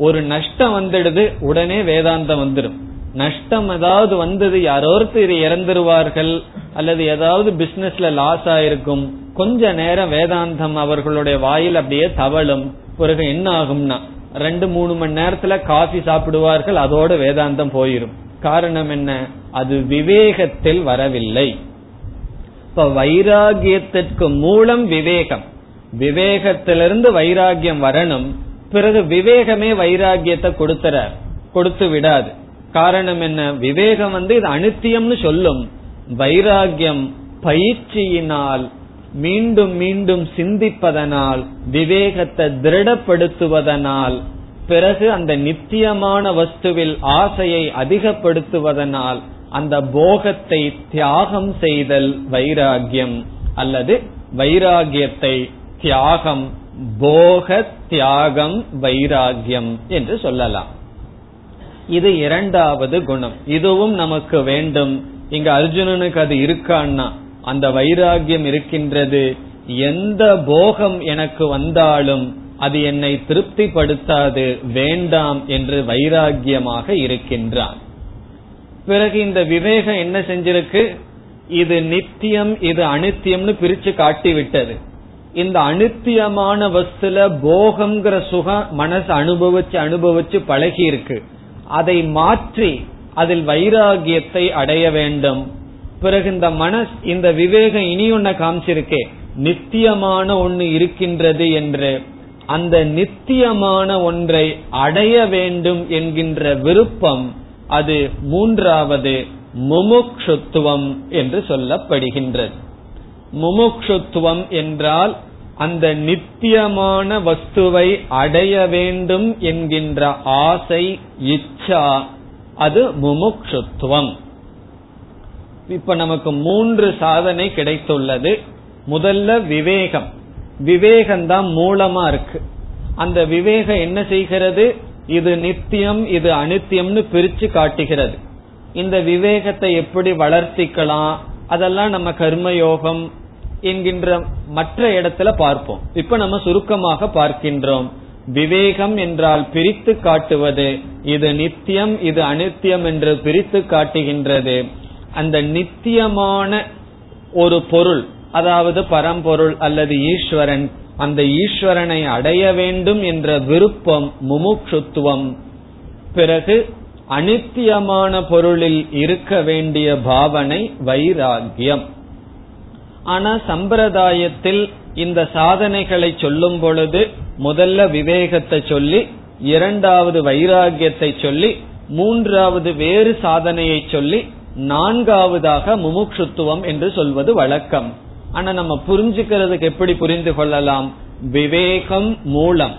ஒரு நஷ்டம் வந்துடுது, உடனே வேதாந்தம் வந்துடும். நஷ்டம் ஏதாவது வந்தது, யாரோருத்தர் இறந்துருவார்கள் அல்லது ஏதாவது பிசினஸ்ல லாஸ் ஆயிருக்கும், கொஞ்ச நேரம் வேதாந்தம் அவர்களுடைய வாயில் அப்படியே தவளும். பிறகு என்ன ஆகும்னா ரெண்டு மூணு மணி நேரத்துல காஃபி சாப்பிடுவார்கள், அதோட வேதாந்தம் போயிடும். காரணம் என்ன? அது விவேகத்தில் வரவில்லை. இப்ப வைராகியத்திற்கு மூலம் விவேகம். விவேகத்திலிருந்து வைராகியம் வரணும். பிறகு விவேகமே வைராகியத்தை கொடுத்துற கொடுத்து விடாது. காரணம் என்ன? விவேகம் வந்து இது அனித்தியம்னு சொல்லும். வைராகியம் பயிற்சியினால் மீண்டும் மீண்டும் சிந்திப்பதனால் விவேகத்தை திருடப்படுத்துவதனால் பிறகு அந்த நித்தியமான வஸ்துவில் ஆசையை அதிகப்படுத்துவதனால் அந்த போகத்தை தியாகம் செய்தல் வைராகியம். அல்லது வைராகியத்தை தியாகம், போக தியாகம் வைராகியம் என்று சொல்லலாம். இது இரண்டாவது குணம். இதுவும் நமக்கு வேண்டும். இங்க அர்ஜுனனுக்கு அது இருக்கான்னா அந்த வைராகியம் இருக்கின்றது. எந்த போகம் எனக்கு வந்தாலும் அது என்னை திருப்திப்படுத்தாது, வேண்டாம் என்று வைராகியமாக இருக்கின்றான். பிறகு இந்த விவேகம் என்ன செஞ்சிருக்கு? இது நித்தியம், இது அனித்தியம்னு பிரிச்சு காட்டி விட்டது. இந்த அனித்தியமான வஸ்துல போகம்ங்கிற சுகம் மனசு அனுபவிச்சு அனுபவிச்சு பழகி இருக்கு. அதை மாற்றி அதில் வைராகியத்தை அடைய வேண்டும். பிறகு இந்த மனஸ் இந்த விவேகம் இனி ஒன்ன காமிச்சிருக்கே, நித்தியமான ஒன்று இருக்கின்றது என்று, அந்த நித்தியமான ஒன்றை அடைய வேண்டும் என்கின்ற விருப்பம், அது மூன்றாவது முமுக்ஷுத்துவம் என்று சொல்லப்படுகின்றது. முமுக்ஷுத்துவம் என்றால் அந்த நித்தியமான வஸ்துவை அடைய வேண்டும் என்கின்ற ஆசை, இச்சா, அது முமுக்ஷுத்துவம். இப்ப நமக்கு மூன்று சாதனை கிடைத்துள்ளது. முதல்ல விவேகம். விவேகம்தான் மூலமா இருக்கு. அந்த விவேகம் என்ன செய்கிறது? இது நித்தியம், இது அனித்தியம்னு பிரிச்சு காட்டுகிறது. இந்த விவேகத்தை எப்படி வளர்த்திக்கலாம், அதெல்லாம் நம்ம கர்மயோகம் என்கின்ற மற்ற இடத்துல பார்ப்போம். இப்ப நம்ம சுருக்கமாக பார்க்கின்றோம். விவேகம் என்றால் பிரித்து காட்டுவது. இது நித்தியம், இது அனித்தியம் என்று பிரித்து காட்டுகின்றது. அந்த நித்தியமான ஒரு பொருள், அதாவது பரம்பொருள் அல்லது ஈஸ்வரன், அந்த ஈஸ்வரனை அடைய வேண்டும் என்ற விருப்பம் முமுக்ஷுத்துவம். பிறகு அனித்தியமான பொருளில் இருக்க வேண்டிய பாவனை வைராகியம். ஆனா சம்பிரதாயத்தில் இந்த சாதனைகளை சொல்லும் பொழுது முதல்ல விவேகத்தை சொல்லி, இரண்டாவது வைராகியத்தை சொல்லி, மூன்றாவது வேறு சாதனையை சொல்லி, நான்காவதாக முமுக்ஷுத்துவம் என்று சொல்வது வழக்கம். ஆனா நம்ம புரிஞ்சுக்கிறதுக்கு எப்படி புரிந்து கொள்ளலாம்? விவேகம் மூலம்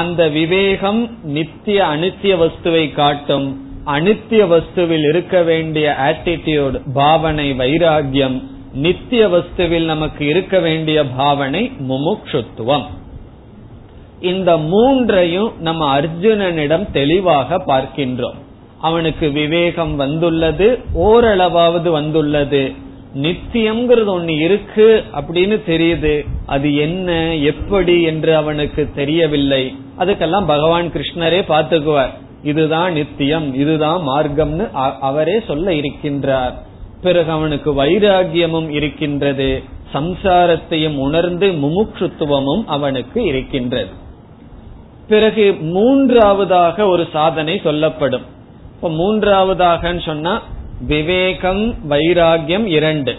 அந்த விவேகம் நித்திய அனித்திய வஸ்துவை காட்டும். அனித்திய வஸ்துவில் இருக்க வேண்டிய ஆட்டிடியூட், பாவனை வைராகியம். நித்திய வஸ்துவில் நமக்கு இருக்க வேண்டிய பாவனை முமுக்ஷுத்துவம். இந்த மூன்றையும் நம்ம அர்ஜுனனிடம் தெளிவாக பார்க்கின்றோம். அவனுக்கு விவேகம் வந்துள்ளது, ஓரளவாவது வந்துள்ளது. நித்தியம்ங்கிறது ஒண்ணு இருக்கு அப்படின்னு தெரியுது, அது என்ன எப்படி என்று அவனுக்கு தெரியவில்லை. அதுக்கெல்லாம் பகவான் கிருஷ்ணரே பார்த்துக்குவார். இதுதான் நித்தியம், இதுதான் மார்க்கம்னு அவரே சொல்ல இருக்கின்றார். பிறகு அவனுக்கு வைராகியமும் இருக்கின்றது, சம்சாரத்தையும் உணர்ந்து முமுட்சுத்துவமும் அவனுக்கு இருக்கின்றது. பிறகு மூன்றாவதாக ஒரு சாதனை சொல்லப்படும். மூன்றாவதாக சொன்னா விவேகம் வைராகியம் இரண்டு,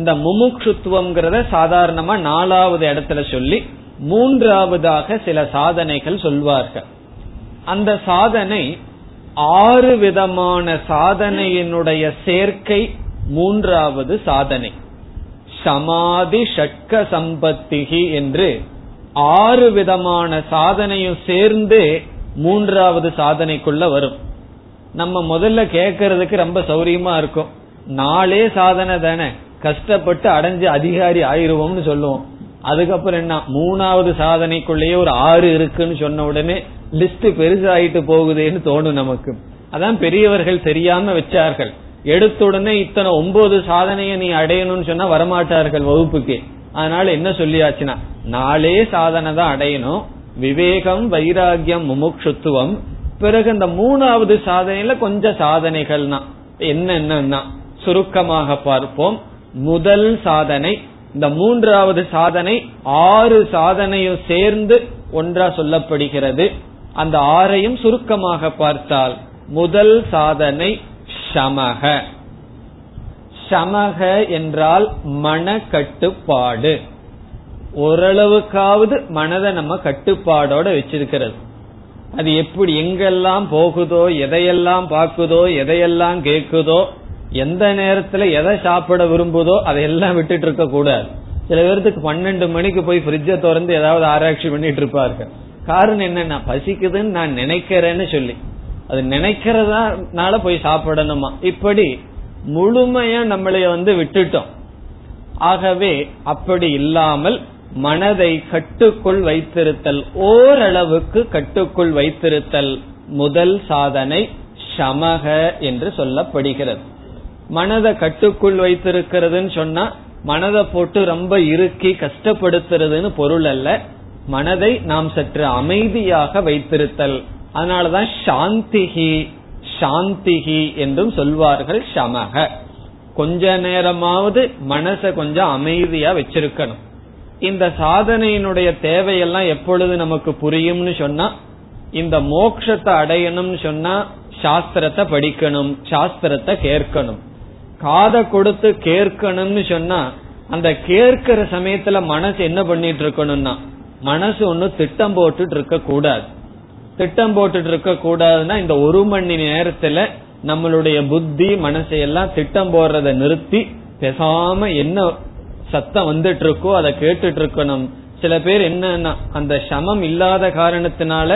இந்த முமுட்சுத்துவம்ங்கிறத சாதாரணமா நாலாவது இடத்துல சொல்லி மூன்றாவதாக சில சாதனைகள் சொல்வார்கள். அந்த சாதனை ஆறு விதமான சாதனையினுடைய சேர்க்கை மூன்றாவது சாதனை. சமாதி ஷட்க சம்பத்திகி என்று ஆறு விதமான சாதனையும் சேர்ந்து மூன்றாவது சாதனைக்குள்ள வரும். நம்ம முதல்ல கேட்கறதுக்கு ரொம்ப சௌரியமா இருக்கும், நாளே சாதனை தானே, கஷ்டப்பட்டு அடைஞ்சு அதிகாரி ஆயிருவோம்னு சொல்லுவோம். அதுக்கப்புறம் என்ன, மூணாவது சாதனைக்குள்ளேயே ஒரு ஆறு இருக்குன்னு சொன்ன உடனே லிஸ்ட் பெருசாயிட்டு போகுதுன்னு தோணும் நமக்கு. அதான் பெரியவர்கள் தெரியாம வச்சார்கள், எடுத்த உடனே இத்தனை ஒன்பது சாதனையை நீ அடையணும்னு சொன்னா வரமாட்டார்கள் வகுப்புக்கு. அதனால என்ன சொல்லியாச்சுன்னா, நாளே சாதனை தான் அடையணும், விவேகம், வைராகியம், முமுட்சுத்துவம். பிறகு இந்த மூணாவது சாதனையில கொஞ்சம் சாதனைகள்னா என்னென்னா சுருக்கமாக பார்ப்போம். முதல் சாதனை, இந்த மூன்றாவது சாதனை ஆறு சாதனையும் சேர்ந்து ஒன்றா சொல்லப்படுகிறது. அந்த ஆறையும் சுருக்கமாக பார்த்தால், முதல் சாதனை சமக. சமக என்றால் மன கட்டுப்பாடு. ஓரளவுக்காவது மனதை நம்ம கட்டுப்பாடோட வச்சிருக்கிறது. அது எப்படி எங்கெல்லாம் போகுதோ, எதையெல்லாம் பார்க்குதோ, எதையெல்லாம் கேட்குதோ, எந்த நேரத்துல எதை சாப்பிட விரும்புதோ அதையெல்லாம் விட்டுட்டு இருக்க கூடாது. சில பேருக்கு பன்னெண்டு மணிக்கு போய் பிரிட்ஜ திறந்து ஏதாவது ஆராய்ச்சி பண்ணிட்டு இருப்பார்கள். காரணம் என்னன்னா, பசிக்குதுன்னு நான் நினைக்கிறேன்னு சொல்லி அது நினைக்கிறதுனால போய் சாப்பிடணுமா, இப்படி முழுமையா நம்மளைய வந்து விட்டுட்டோம். ஆகவே அப்படி இல்லாமல் மனதை கட்டுக்குள் வைத்திருத்தல், ஓரளவுக்கு கட்டுக்குள் வைத்திருத்தல் முதல் சாதனை சமக என்று சொல்லப்படுகிறது. மனதை கட்டுக்குள் வைத்திருக்கிறதுன்னு சொன்னா மனதை போட்டு ரொம்ப இறுக்கி கஷ்டப்படுத்துறதுன்னு பொருள் அல்ல. மனதை நாம் சற்று அமைதியாக வைத்திருத்தல். அதனாலதான் சாந்திகி சாந்திகி என்றும் சொல்வார்கள். சமக கொஞ்ச நேரமாவது மனசை கொஞ்சம் அமைதியா வச்சிருக்கணும். இந்த சாதனையினுடைய தேவையெல்லாம் எப்பொழுது நமக்கு புரியும்னு சொன்னா, இந்த மோட்சத்தை அடையணும்னு சொன்னா சாஸ்திரத்தை படிக்கணும், சாஸ்திரத்தை கேட்கணும். காதை கொடுத்து கேட்கணும்னு சொன்னா அந்த கேட்கிற சமயத்துல மனசு என்ன பண்ணிட்டு இருக்கணும்னா, மனசு ஒண்ணு திட்டம் போட்டுட்டு இருக்க கூடாது. திட்டம் போட்டுட்டு இருக்க கூடாதுன்னா, இந்த ஒரு மணி நேரத்துல நம்மளுடைய புத்தி மனசையெல்லாம் திட்டம் போடுறத நிறுத்தி பேசாம என்ன சத்தம் வந்துட்டு இருக்கோ அதை கேட்டுட்டு இருக்கணும். சில பேர் என்னன்னா, அந்த சமம் இல்லாத காரணத்தினால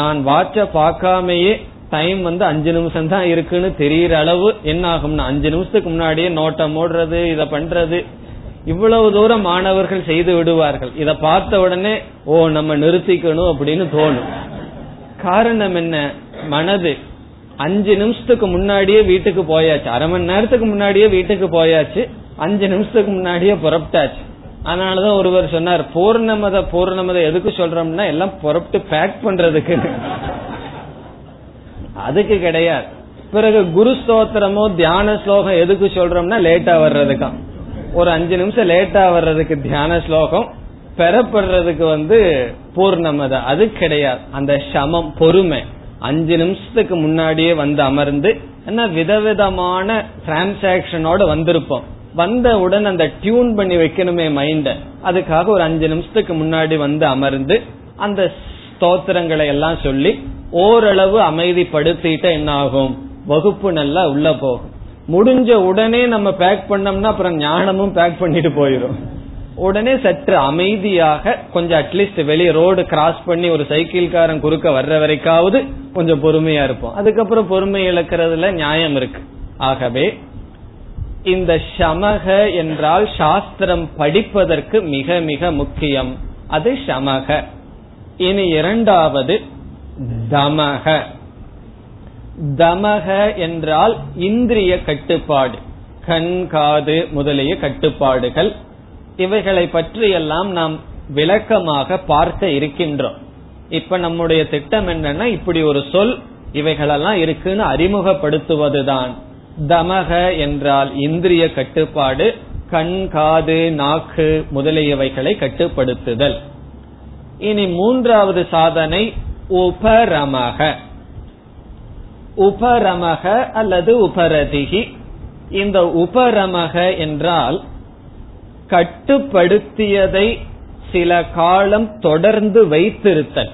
நான் வாட்ச பார்க்காமையே டைம் வந்து அஞ்சு நிமிஷம் தான் இருக்குன்னு தெரியற அளவு என்ன ஆகும்னா, அஞ்சு நிமிஷத்துக்கு முன்னாடியே நோட்டம் ஓடுறது, இத பண்றது. இவ்வளவு தூரம் மாணவர்கள் செய்து விடுவார்கள். இத பார்த்த உடனே ஓ நம்ம நிறுத்திக்கணும் அப்படின்னு தோணும். காரணம் என்ன, மனது அஞ்சு நிமிஷத்துக்கு முன்னாடியே வீட்டுக்கு போயாச்சு, அரை மணி நேரத்துக்கு முன்னாடியே வீட்டுக்கு போயாச்சு, அஞ்சு நிமிஷத்துக்கு முன்னாடியே புறப்பட்டாச்சு. அதனாலதான் ஒருவர் சொன்னார், பூர்ணமத பூர்ணமத எதுக்கு சொல்றோம்னா எல்லாம் புறப்பட்டு பேக் பண்றதுக்கு, அதுக்கு கிடையாது. பிறகு குரு ஸ்தோத்திரமோ தியான ஸ்லோகம் எதுக்கு சொல்றோம்னா லேட்டா வர்றதுக்கான், ஒரு அஞ்சு நிமிஷம் லேட்டா வர்றதுக்கு தியான ஸ்லோகம், பெறப்படுறதுக்கு வந்து பூர்ணமத, அது கிடையாது. அந்த சமம், பொறுமை, அஞ்சு நிமிஷத்துக்கு முன்னாடியே வந்து அமர்ந்து என்ன விதவிதமான டிரான்சாக்சனோட வந்திருப்போம். வந்தவுடன் அந்த டியூன் பண்ணி வைக்கணுமே மைண்ட, அதுக்காக ஒரு அஞ்சு நிமிஷத்துக்கு முன்னாடி வந்து அமர்ந்து அந்த ஸ்தோத்திரங்களை எல்லாம் சொல்லி ஓரளவு அமைதிப்படுத்திட்ட என்ன ஆகும், வகுப்பு நல்லா உள்ள போகும். முடிஞ்ச உடனே நம்ம பேக் பண்ணோம்னா அப்புறம் ஞானமும் பேக் பண்ணிட்டு போயிரும். உடனே சற்று அமைதியாக கொஞ்சம் அட்லீஸ்ட் வெளியே ரோடு கிராஸ் பண்ணி ஒரு சைக்கிள்காரன் குறுக்க வர்ற வரைக்காவது கொஞ்சம் பொறுமையா இருப்போம். அதுக்கப்புறம் பொறுமை இழக்கிறதுல நியாயம் இருக்கு. ஆகவே இந்த சமக என்றால் சாஸ்திரம் படிப்பதற்கு மிக மிக முக்கியம், அது சமக. இனி இரண்டாவது தமக. தமக என்றால் இந்திரிய கட்டுப்பாடு, கண், காது முதலிய கட்டுப்பாடுகள். இவைகளை பற்றியெல்லாம் நாம் விளக்கமாக பார்க்க இருக்கின்றோம். இப்ப நம்முடைய திட்டம் என்னன்னா, இப்படி ஒரு சொல் இவைகளெல்லாம் இருக்குன்னு அறிமுகப்படுத்துவதுதான். தமக என்றால் இந்திரிய கட்டுப்பாடு, கண், காது, நாக்கு முதலியவைகளை கட்டுப்படுத்துதல். இனி மூன்றாவது சாதனை உபரமக. உபரமக அல்லது உபரதிகி. இந்த உபரமக என்றால் கட்டுப்படுத்தியதை சில காலம் தொடர்ந்து வைத்திருத்தல்.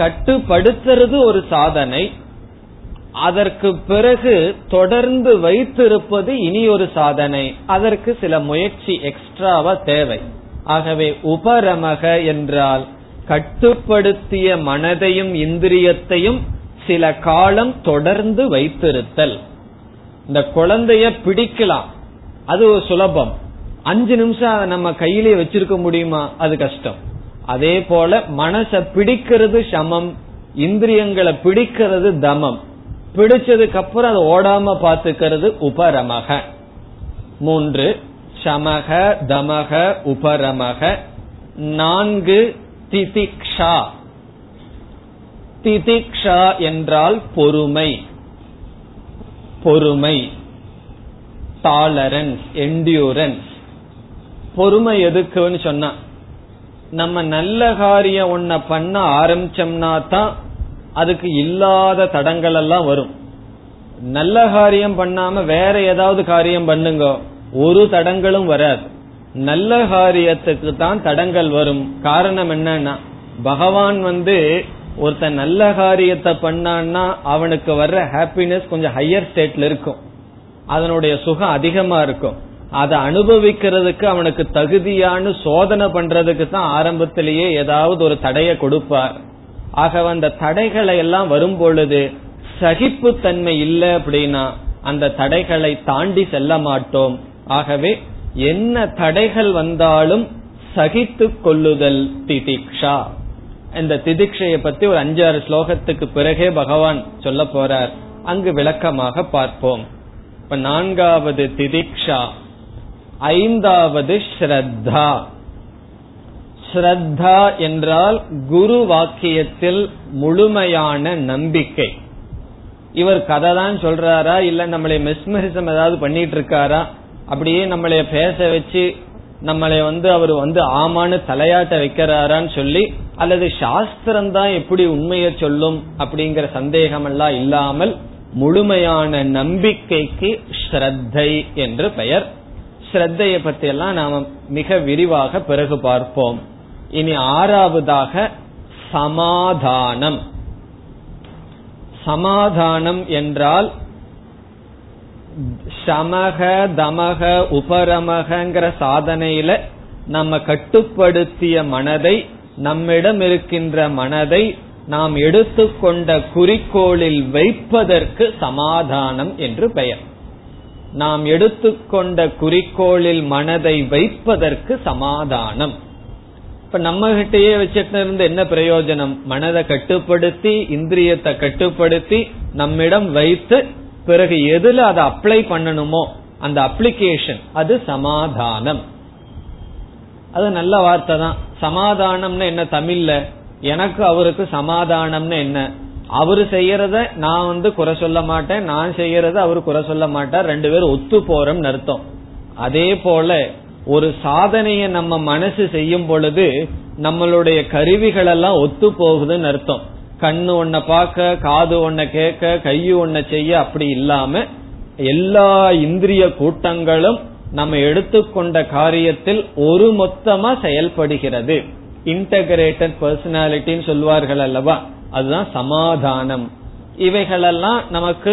கட்டுப்படுத்துறது ஒரு சாதனை, அதற்கு பிறகு தொடர்ந்து வைத்திருப்பது இனி ஒரு சாதனை, அதற்கு சில முயற்சி எக்ஸ்ட்ராவா தேவை. ஆகவே உபரமக என்றால் கட்டுப்படுத்திய மனதையும் இந்திரியத்தையும் சில காலம் தொடர்ந்து வைத்திருத்தல். இந்த குழந்தைய பிடிக்கலாம், அது ஒரு சுலபம், அஞ்சு நிமிஷம் நம்ம கையிலே வச்சிருக்க முடியுமா, அது கஷ்டம். அதே போல மனச பிடிக்கிறது சமம், இந்திரியங்களை பிடிக்கிறது தமம். பிடிச்சதுக்கு அப்புறம் அது ஓடாம பாத்துக்கிறது உபரமக. மூன்று சமக தமக உபரமக. நான்கு திதிக்ஷா. திதிக்ஷா என்றால் பொறுமை, பொறுமை, டாலரன்ஸ், என்டியூரன்ஸ். பொறுமை எதுக்குன்னு சொன்னா, நம்ம நல்ல காரியம் ஒன்ன பண்ண ஆரம்பிச்சோம்னா தான் அதுக்கு இல்லாத தடங்கள் எல்லாம் வரும். நல்ல காரியம் பண்ணாம வேற ஏதாவது காரியம் பண்ணுங்க, ஒரு தடங்களும் வராது. நல்ல காரியத்துக்கு தான் தடங்கள் வரும். காரணம் என்னன்னா, பகவான் வந்து ஒருத்த நல்ல காரியத்தை பண்ணான்னா அவனுக்கு வர்ற ஹாப்பினஸ் கொஞ்சம் ஹையர் ஸ்டேட்ல இருக்கும், அதனுடைய சுகம் அதிகமா இருக்கும். அதை அனுபவிக்கிறதுக்கு அவனுக்கு தகுதியான சோதனை பண்றதுக்கு தான் ஆரம்பத்திலேயே ஏதாவது ஒரு தடையை கொடுப்பார். ஆகவே அந்த தடைகளை எல்லாம் வரும் பொழுது சகிப்பு தன்மை இல்லை அப்படின்னா அந்த தடைகளை தாண்டி செல்ல மாட்டோம். ஆகவே என்ன தடைகள் வந்தாலும் சகித்து கொள்ளுதல் திதிக்ஷா. இந்த திதிக்ஷையை பத்தி ஒரு அஞ்சாறு ஸ்லோகத்துக்கு பிறகே பகவான் சொல்ல போறார், அங்கு விளக்கமாக பார்ப்போம். இப்ப நான்காவது திதிக்ஷா. ஐந்தாவது ஸ்ரத்தா. ஸ்ரத்தா என்றால் குரு வாக்கியத்தில் முழுமையான நம்பிக்கை. இவர் கதை தான் சொல்றாரா, இல்ல நம்மளை மிஸ்மரிசம் ஏதாவது பண்ணிட்டு இருக்காரா, அப்படியே நம்மளைய பேச வச்சு நம்மளை வந்து அவர் வந்து ஆமான்னு தலையாட்ட வைக்கிறாரான்னு சொல்லி, அல்லது சாஸ்திரம் தான் எப்படி உண்மைய சொல்லும் அப்படிங்கிற சந்தேகம் எல்லாம் இல்லாமல் முழுமையான நம்பிக்கைக்கு ஸ்ரத்தை என்று பெயர். ஸ்ரத்தைய பத்தி எல்லாம் நாம மிக விரிவாக பிறகு பார்ப்போம். இனி ஆறாவதாக சமாதானம். சமாதானம் என்றால் சமக தமக உபரமகங்கிற சாதனையில நம்ம கட்டுப்படுத்திய மனதை, நம்மிடம் இருக்கின்ற மனதை நாம் எடுத்துக்கொண்ட குறிக்கோளில் வைப்பதற்கு சமாதானம் என்று பெயர். நாம் எடுத்துக்கொண்ட குறிக்கோளில் மனதை வைப்பதற்கு சமாதானம். இப்ப நம்ம கிட்டயே வச்சுட்டு இருந்து என்ன பிரயோஜனம்? மனதை கட்டுப்படுத்தி இந்திரியத்தை கட்டுப்படுத்தி நம்மிடம் வைத்து பிறகு எதுல அதை அப்ளை பண்ணணுமோ அந்த அப்ளிகேஷன், அது சமாதானம். அது நல்ல வார்த்தை தான். சமாதானம்னு என்ன தமிழ்ல? எனக்கு அவருக்கு சமாதானம்னு என்ன? அவரு செய்யறத நான் வந்து குறை சொல்ல மாட்டேன், நான் செய்யறத அவரு குறை சொல்ல மாட்டார், ரெண்டு பேரும் ஒத்து போறோம்னு அர்த்தம். அதே போல ஒரு சாதனைய நம்ம மனசு செய்யும் பொழுது நம்மளுடைய கருவிகள் எல்லாம் ஒத்து போகுதுன்னு அர்த்தம். கண்ணு ஒன்ன பாக்க, காது ஒன்ன கேட்க, கையு ஒன்ன செய்ய, அப்படி இல்லாம எல்லா இந்திரிய கூட்டங்களும் நம்ம எடுத்துக்கொண்ட காரியத்தில் ஒரு மொத்தமா செயல்படுகிறது. இன்டகிரேட்டட் பர்சனாலிட்டின்னு சொல்வார்கள் அல்லவா, அதுதான் சமாதானம். இவைகளெல்லாம் நமக்கு,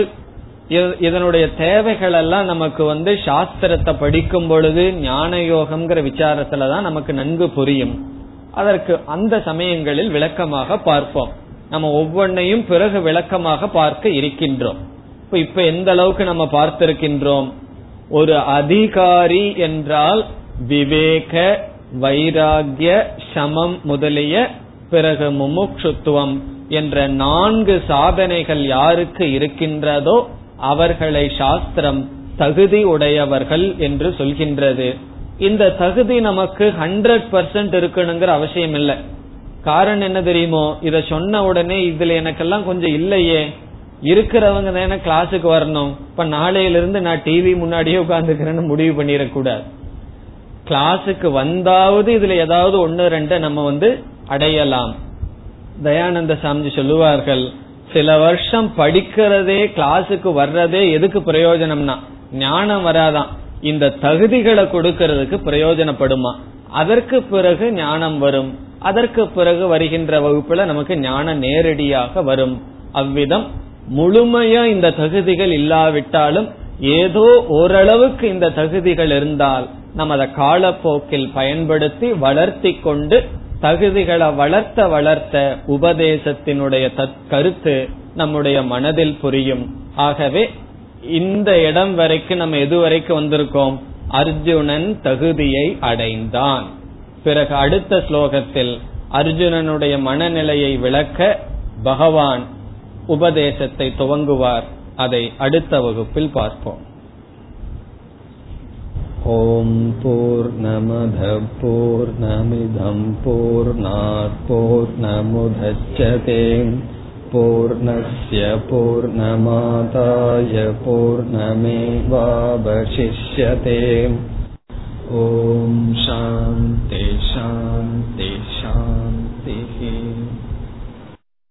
இதனுடைய தேவைகள் எல்லாம் நமக்கு வந்து சாஸ்திரத்தை படிக்கும் பொழுது ஞான யோகம்ங்கிற விசாரத்துலதான் நமக்கு நன்கு புரியும். அதற்கு அந்த சமயங்களில் விளக்கமாக பார்ப்போம். நம்ம ஒவ்வொன்னையும் பிறகு விளக்கமாக பார்க்க இருக்கின்றோம். இப்ப இப்ப எந்த அளவுக்கு நம்ம பார்த்திருக்கின்றோம்? ஒரு அதிகாரி என்றால் விவேக, வைராகிய, சமம் முதலிய பிறகு முமுட்சுத்துவம் என்ற நான்கு சாதனைகள் யாருக்கு இருக்கின்றதோ அவர்களை சாஸ்திரம் தகுதி உடையவர்கள் என்று சொல்கின்றது. இந்த தகுதி நமக்கு ஹண்ட்ரட் பர்சன்ட் இருக்கணுங்கிற அவசியம் இல்லை. காரணம் என்ன தெரியுமோ? இத சொன்ன உடனே இதுல எனக்கெல்லாம் கொஞ்சம் இல்லையே, இருக்கிறவங்க தானே கிளாஸுக்கு வரணும், இப்ப நாளையிலிருந்து நான் டிவி முன்னாடியே உட்கார்ந்துக்கிறேன்னு முடிவு பண்ணிடக்கூடாது. கிளாஸுக்கு வந்தாவது இதுல ஏதாவது ஒன்னு ரெண்டு நம்ம வந்து அடையலாம். தயானந்த சாமிஜி சொல்லுவார்கள், சில வருஷம் படிக்கிறதே கிளாஸுக்கு வர்றதே எதுக்கு பிரயோஜனம்னா ஞானம் வராதான், இந்த தகுதிகளை கொடுக்கிறதுக்கு பிரயோஜனப்படுமா? அதற்கு பிறகு ஞானம் வரும். அதற்கு பிறகு வருகின்ற வகுப்புல நமக்கு ஞானம் நேரடியாக வரும். அவ்விதம் முழுமையா இந்த தகுதிகள் இல்லாவிட்டாலும் ஏதோ ஓரளவுக்கு இந்த தகுதிகள் இருந்தால் நம்ம அதை காலப்போக்கில் பயன்படுத்தி வளர்த்தி கொண்டு தகுதிகளை வளர்த்த வளர்த்த உபதேசத்தினுடைய கருத்து நம்முடைய மனதில் புரியும். ஆகவே இந்த இடம் வரைக்கும் நம்ம எதுவரைக்கும் வந்திருக்கோம்? அர்ஜுனன் தகுதியை அடைந்தான். பிறகு அடுத்த ஸ்லோகத்தில் அர்ஜுனனுடைய மனநிலையை விளக்க பகவான் உபதேசத்தை துவங்குவார். அதை அடுத்த வகுப்பில் பார்ப்போம். ஓம் பூர்ணமத பூர்ணமிதம் பூர்ணாத் பூர்ணமுதச்யதே பூர்ணஸ்ய பூர்ணமாதாய பூர்ணமேவாவசிஷ்யதே. ஓம் சாந்தி சாந்தி சாந்தி.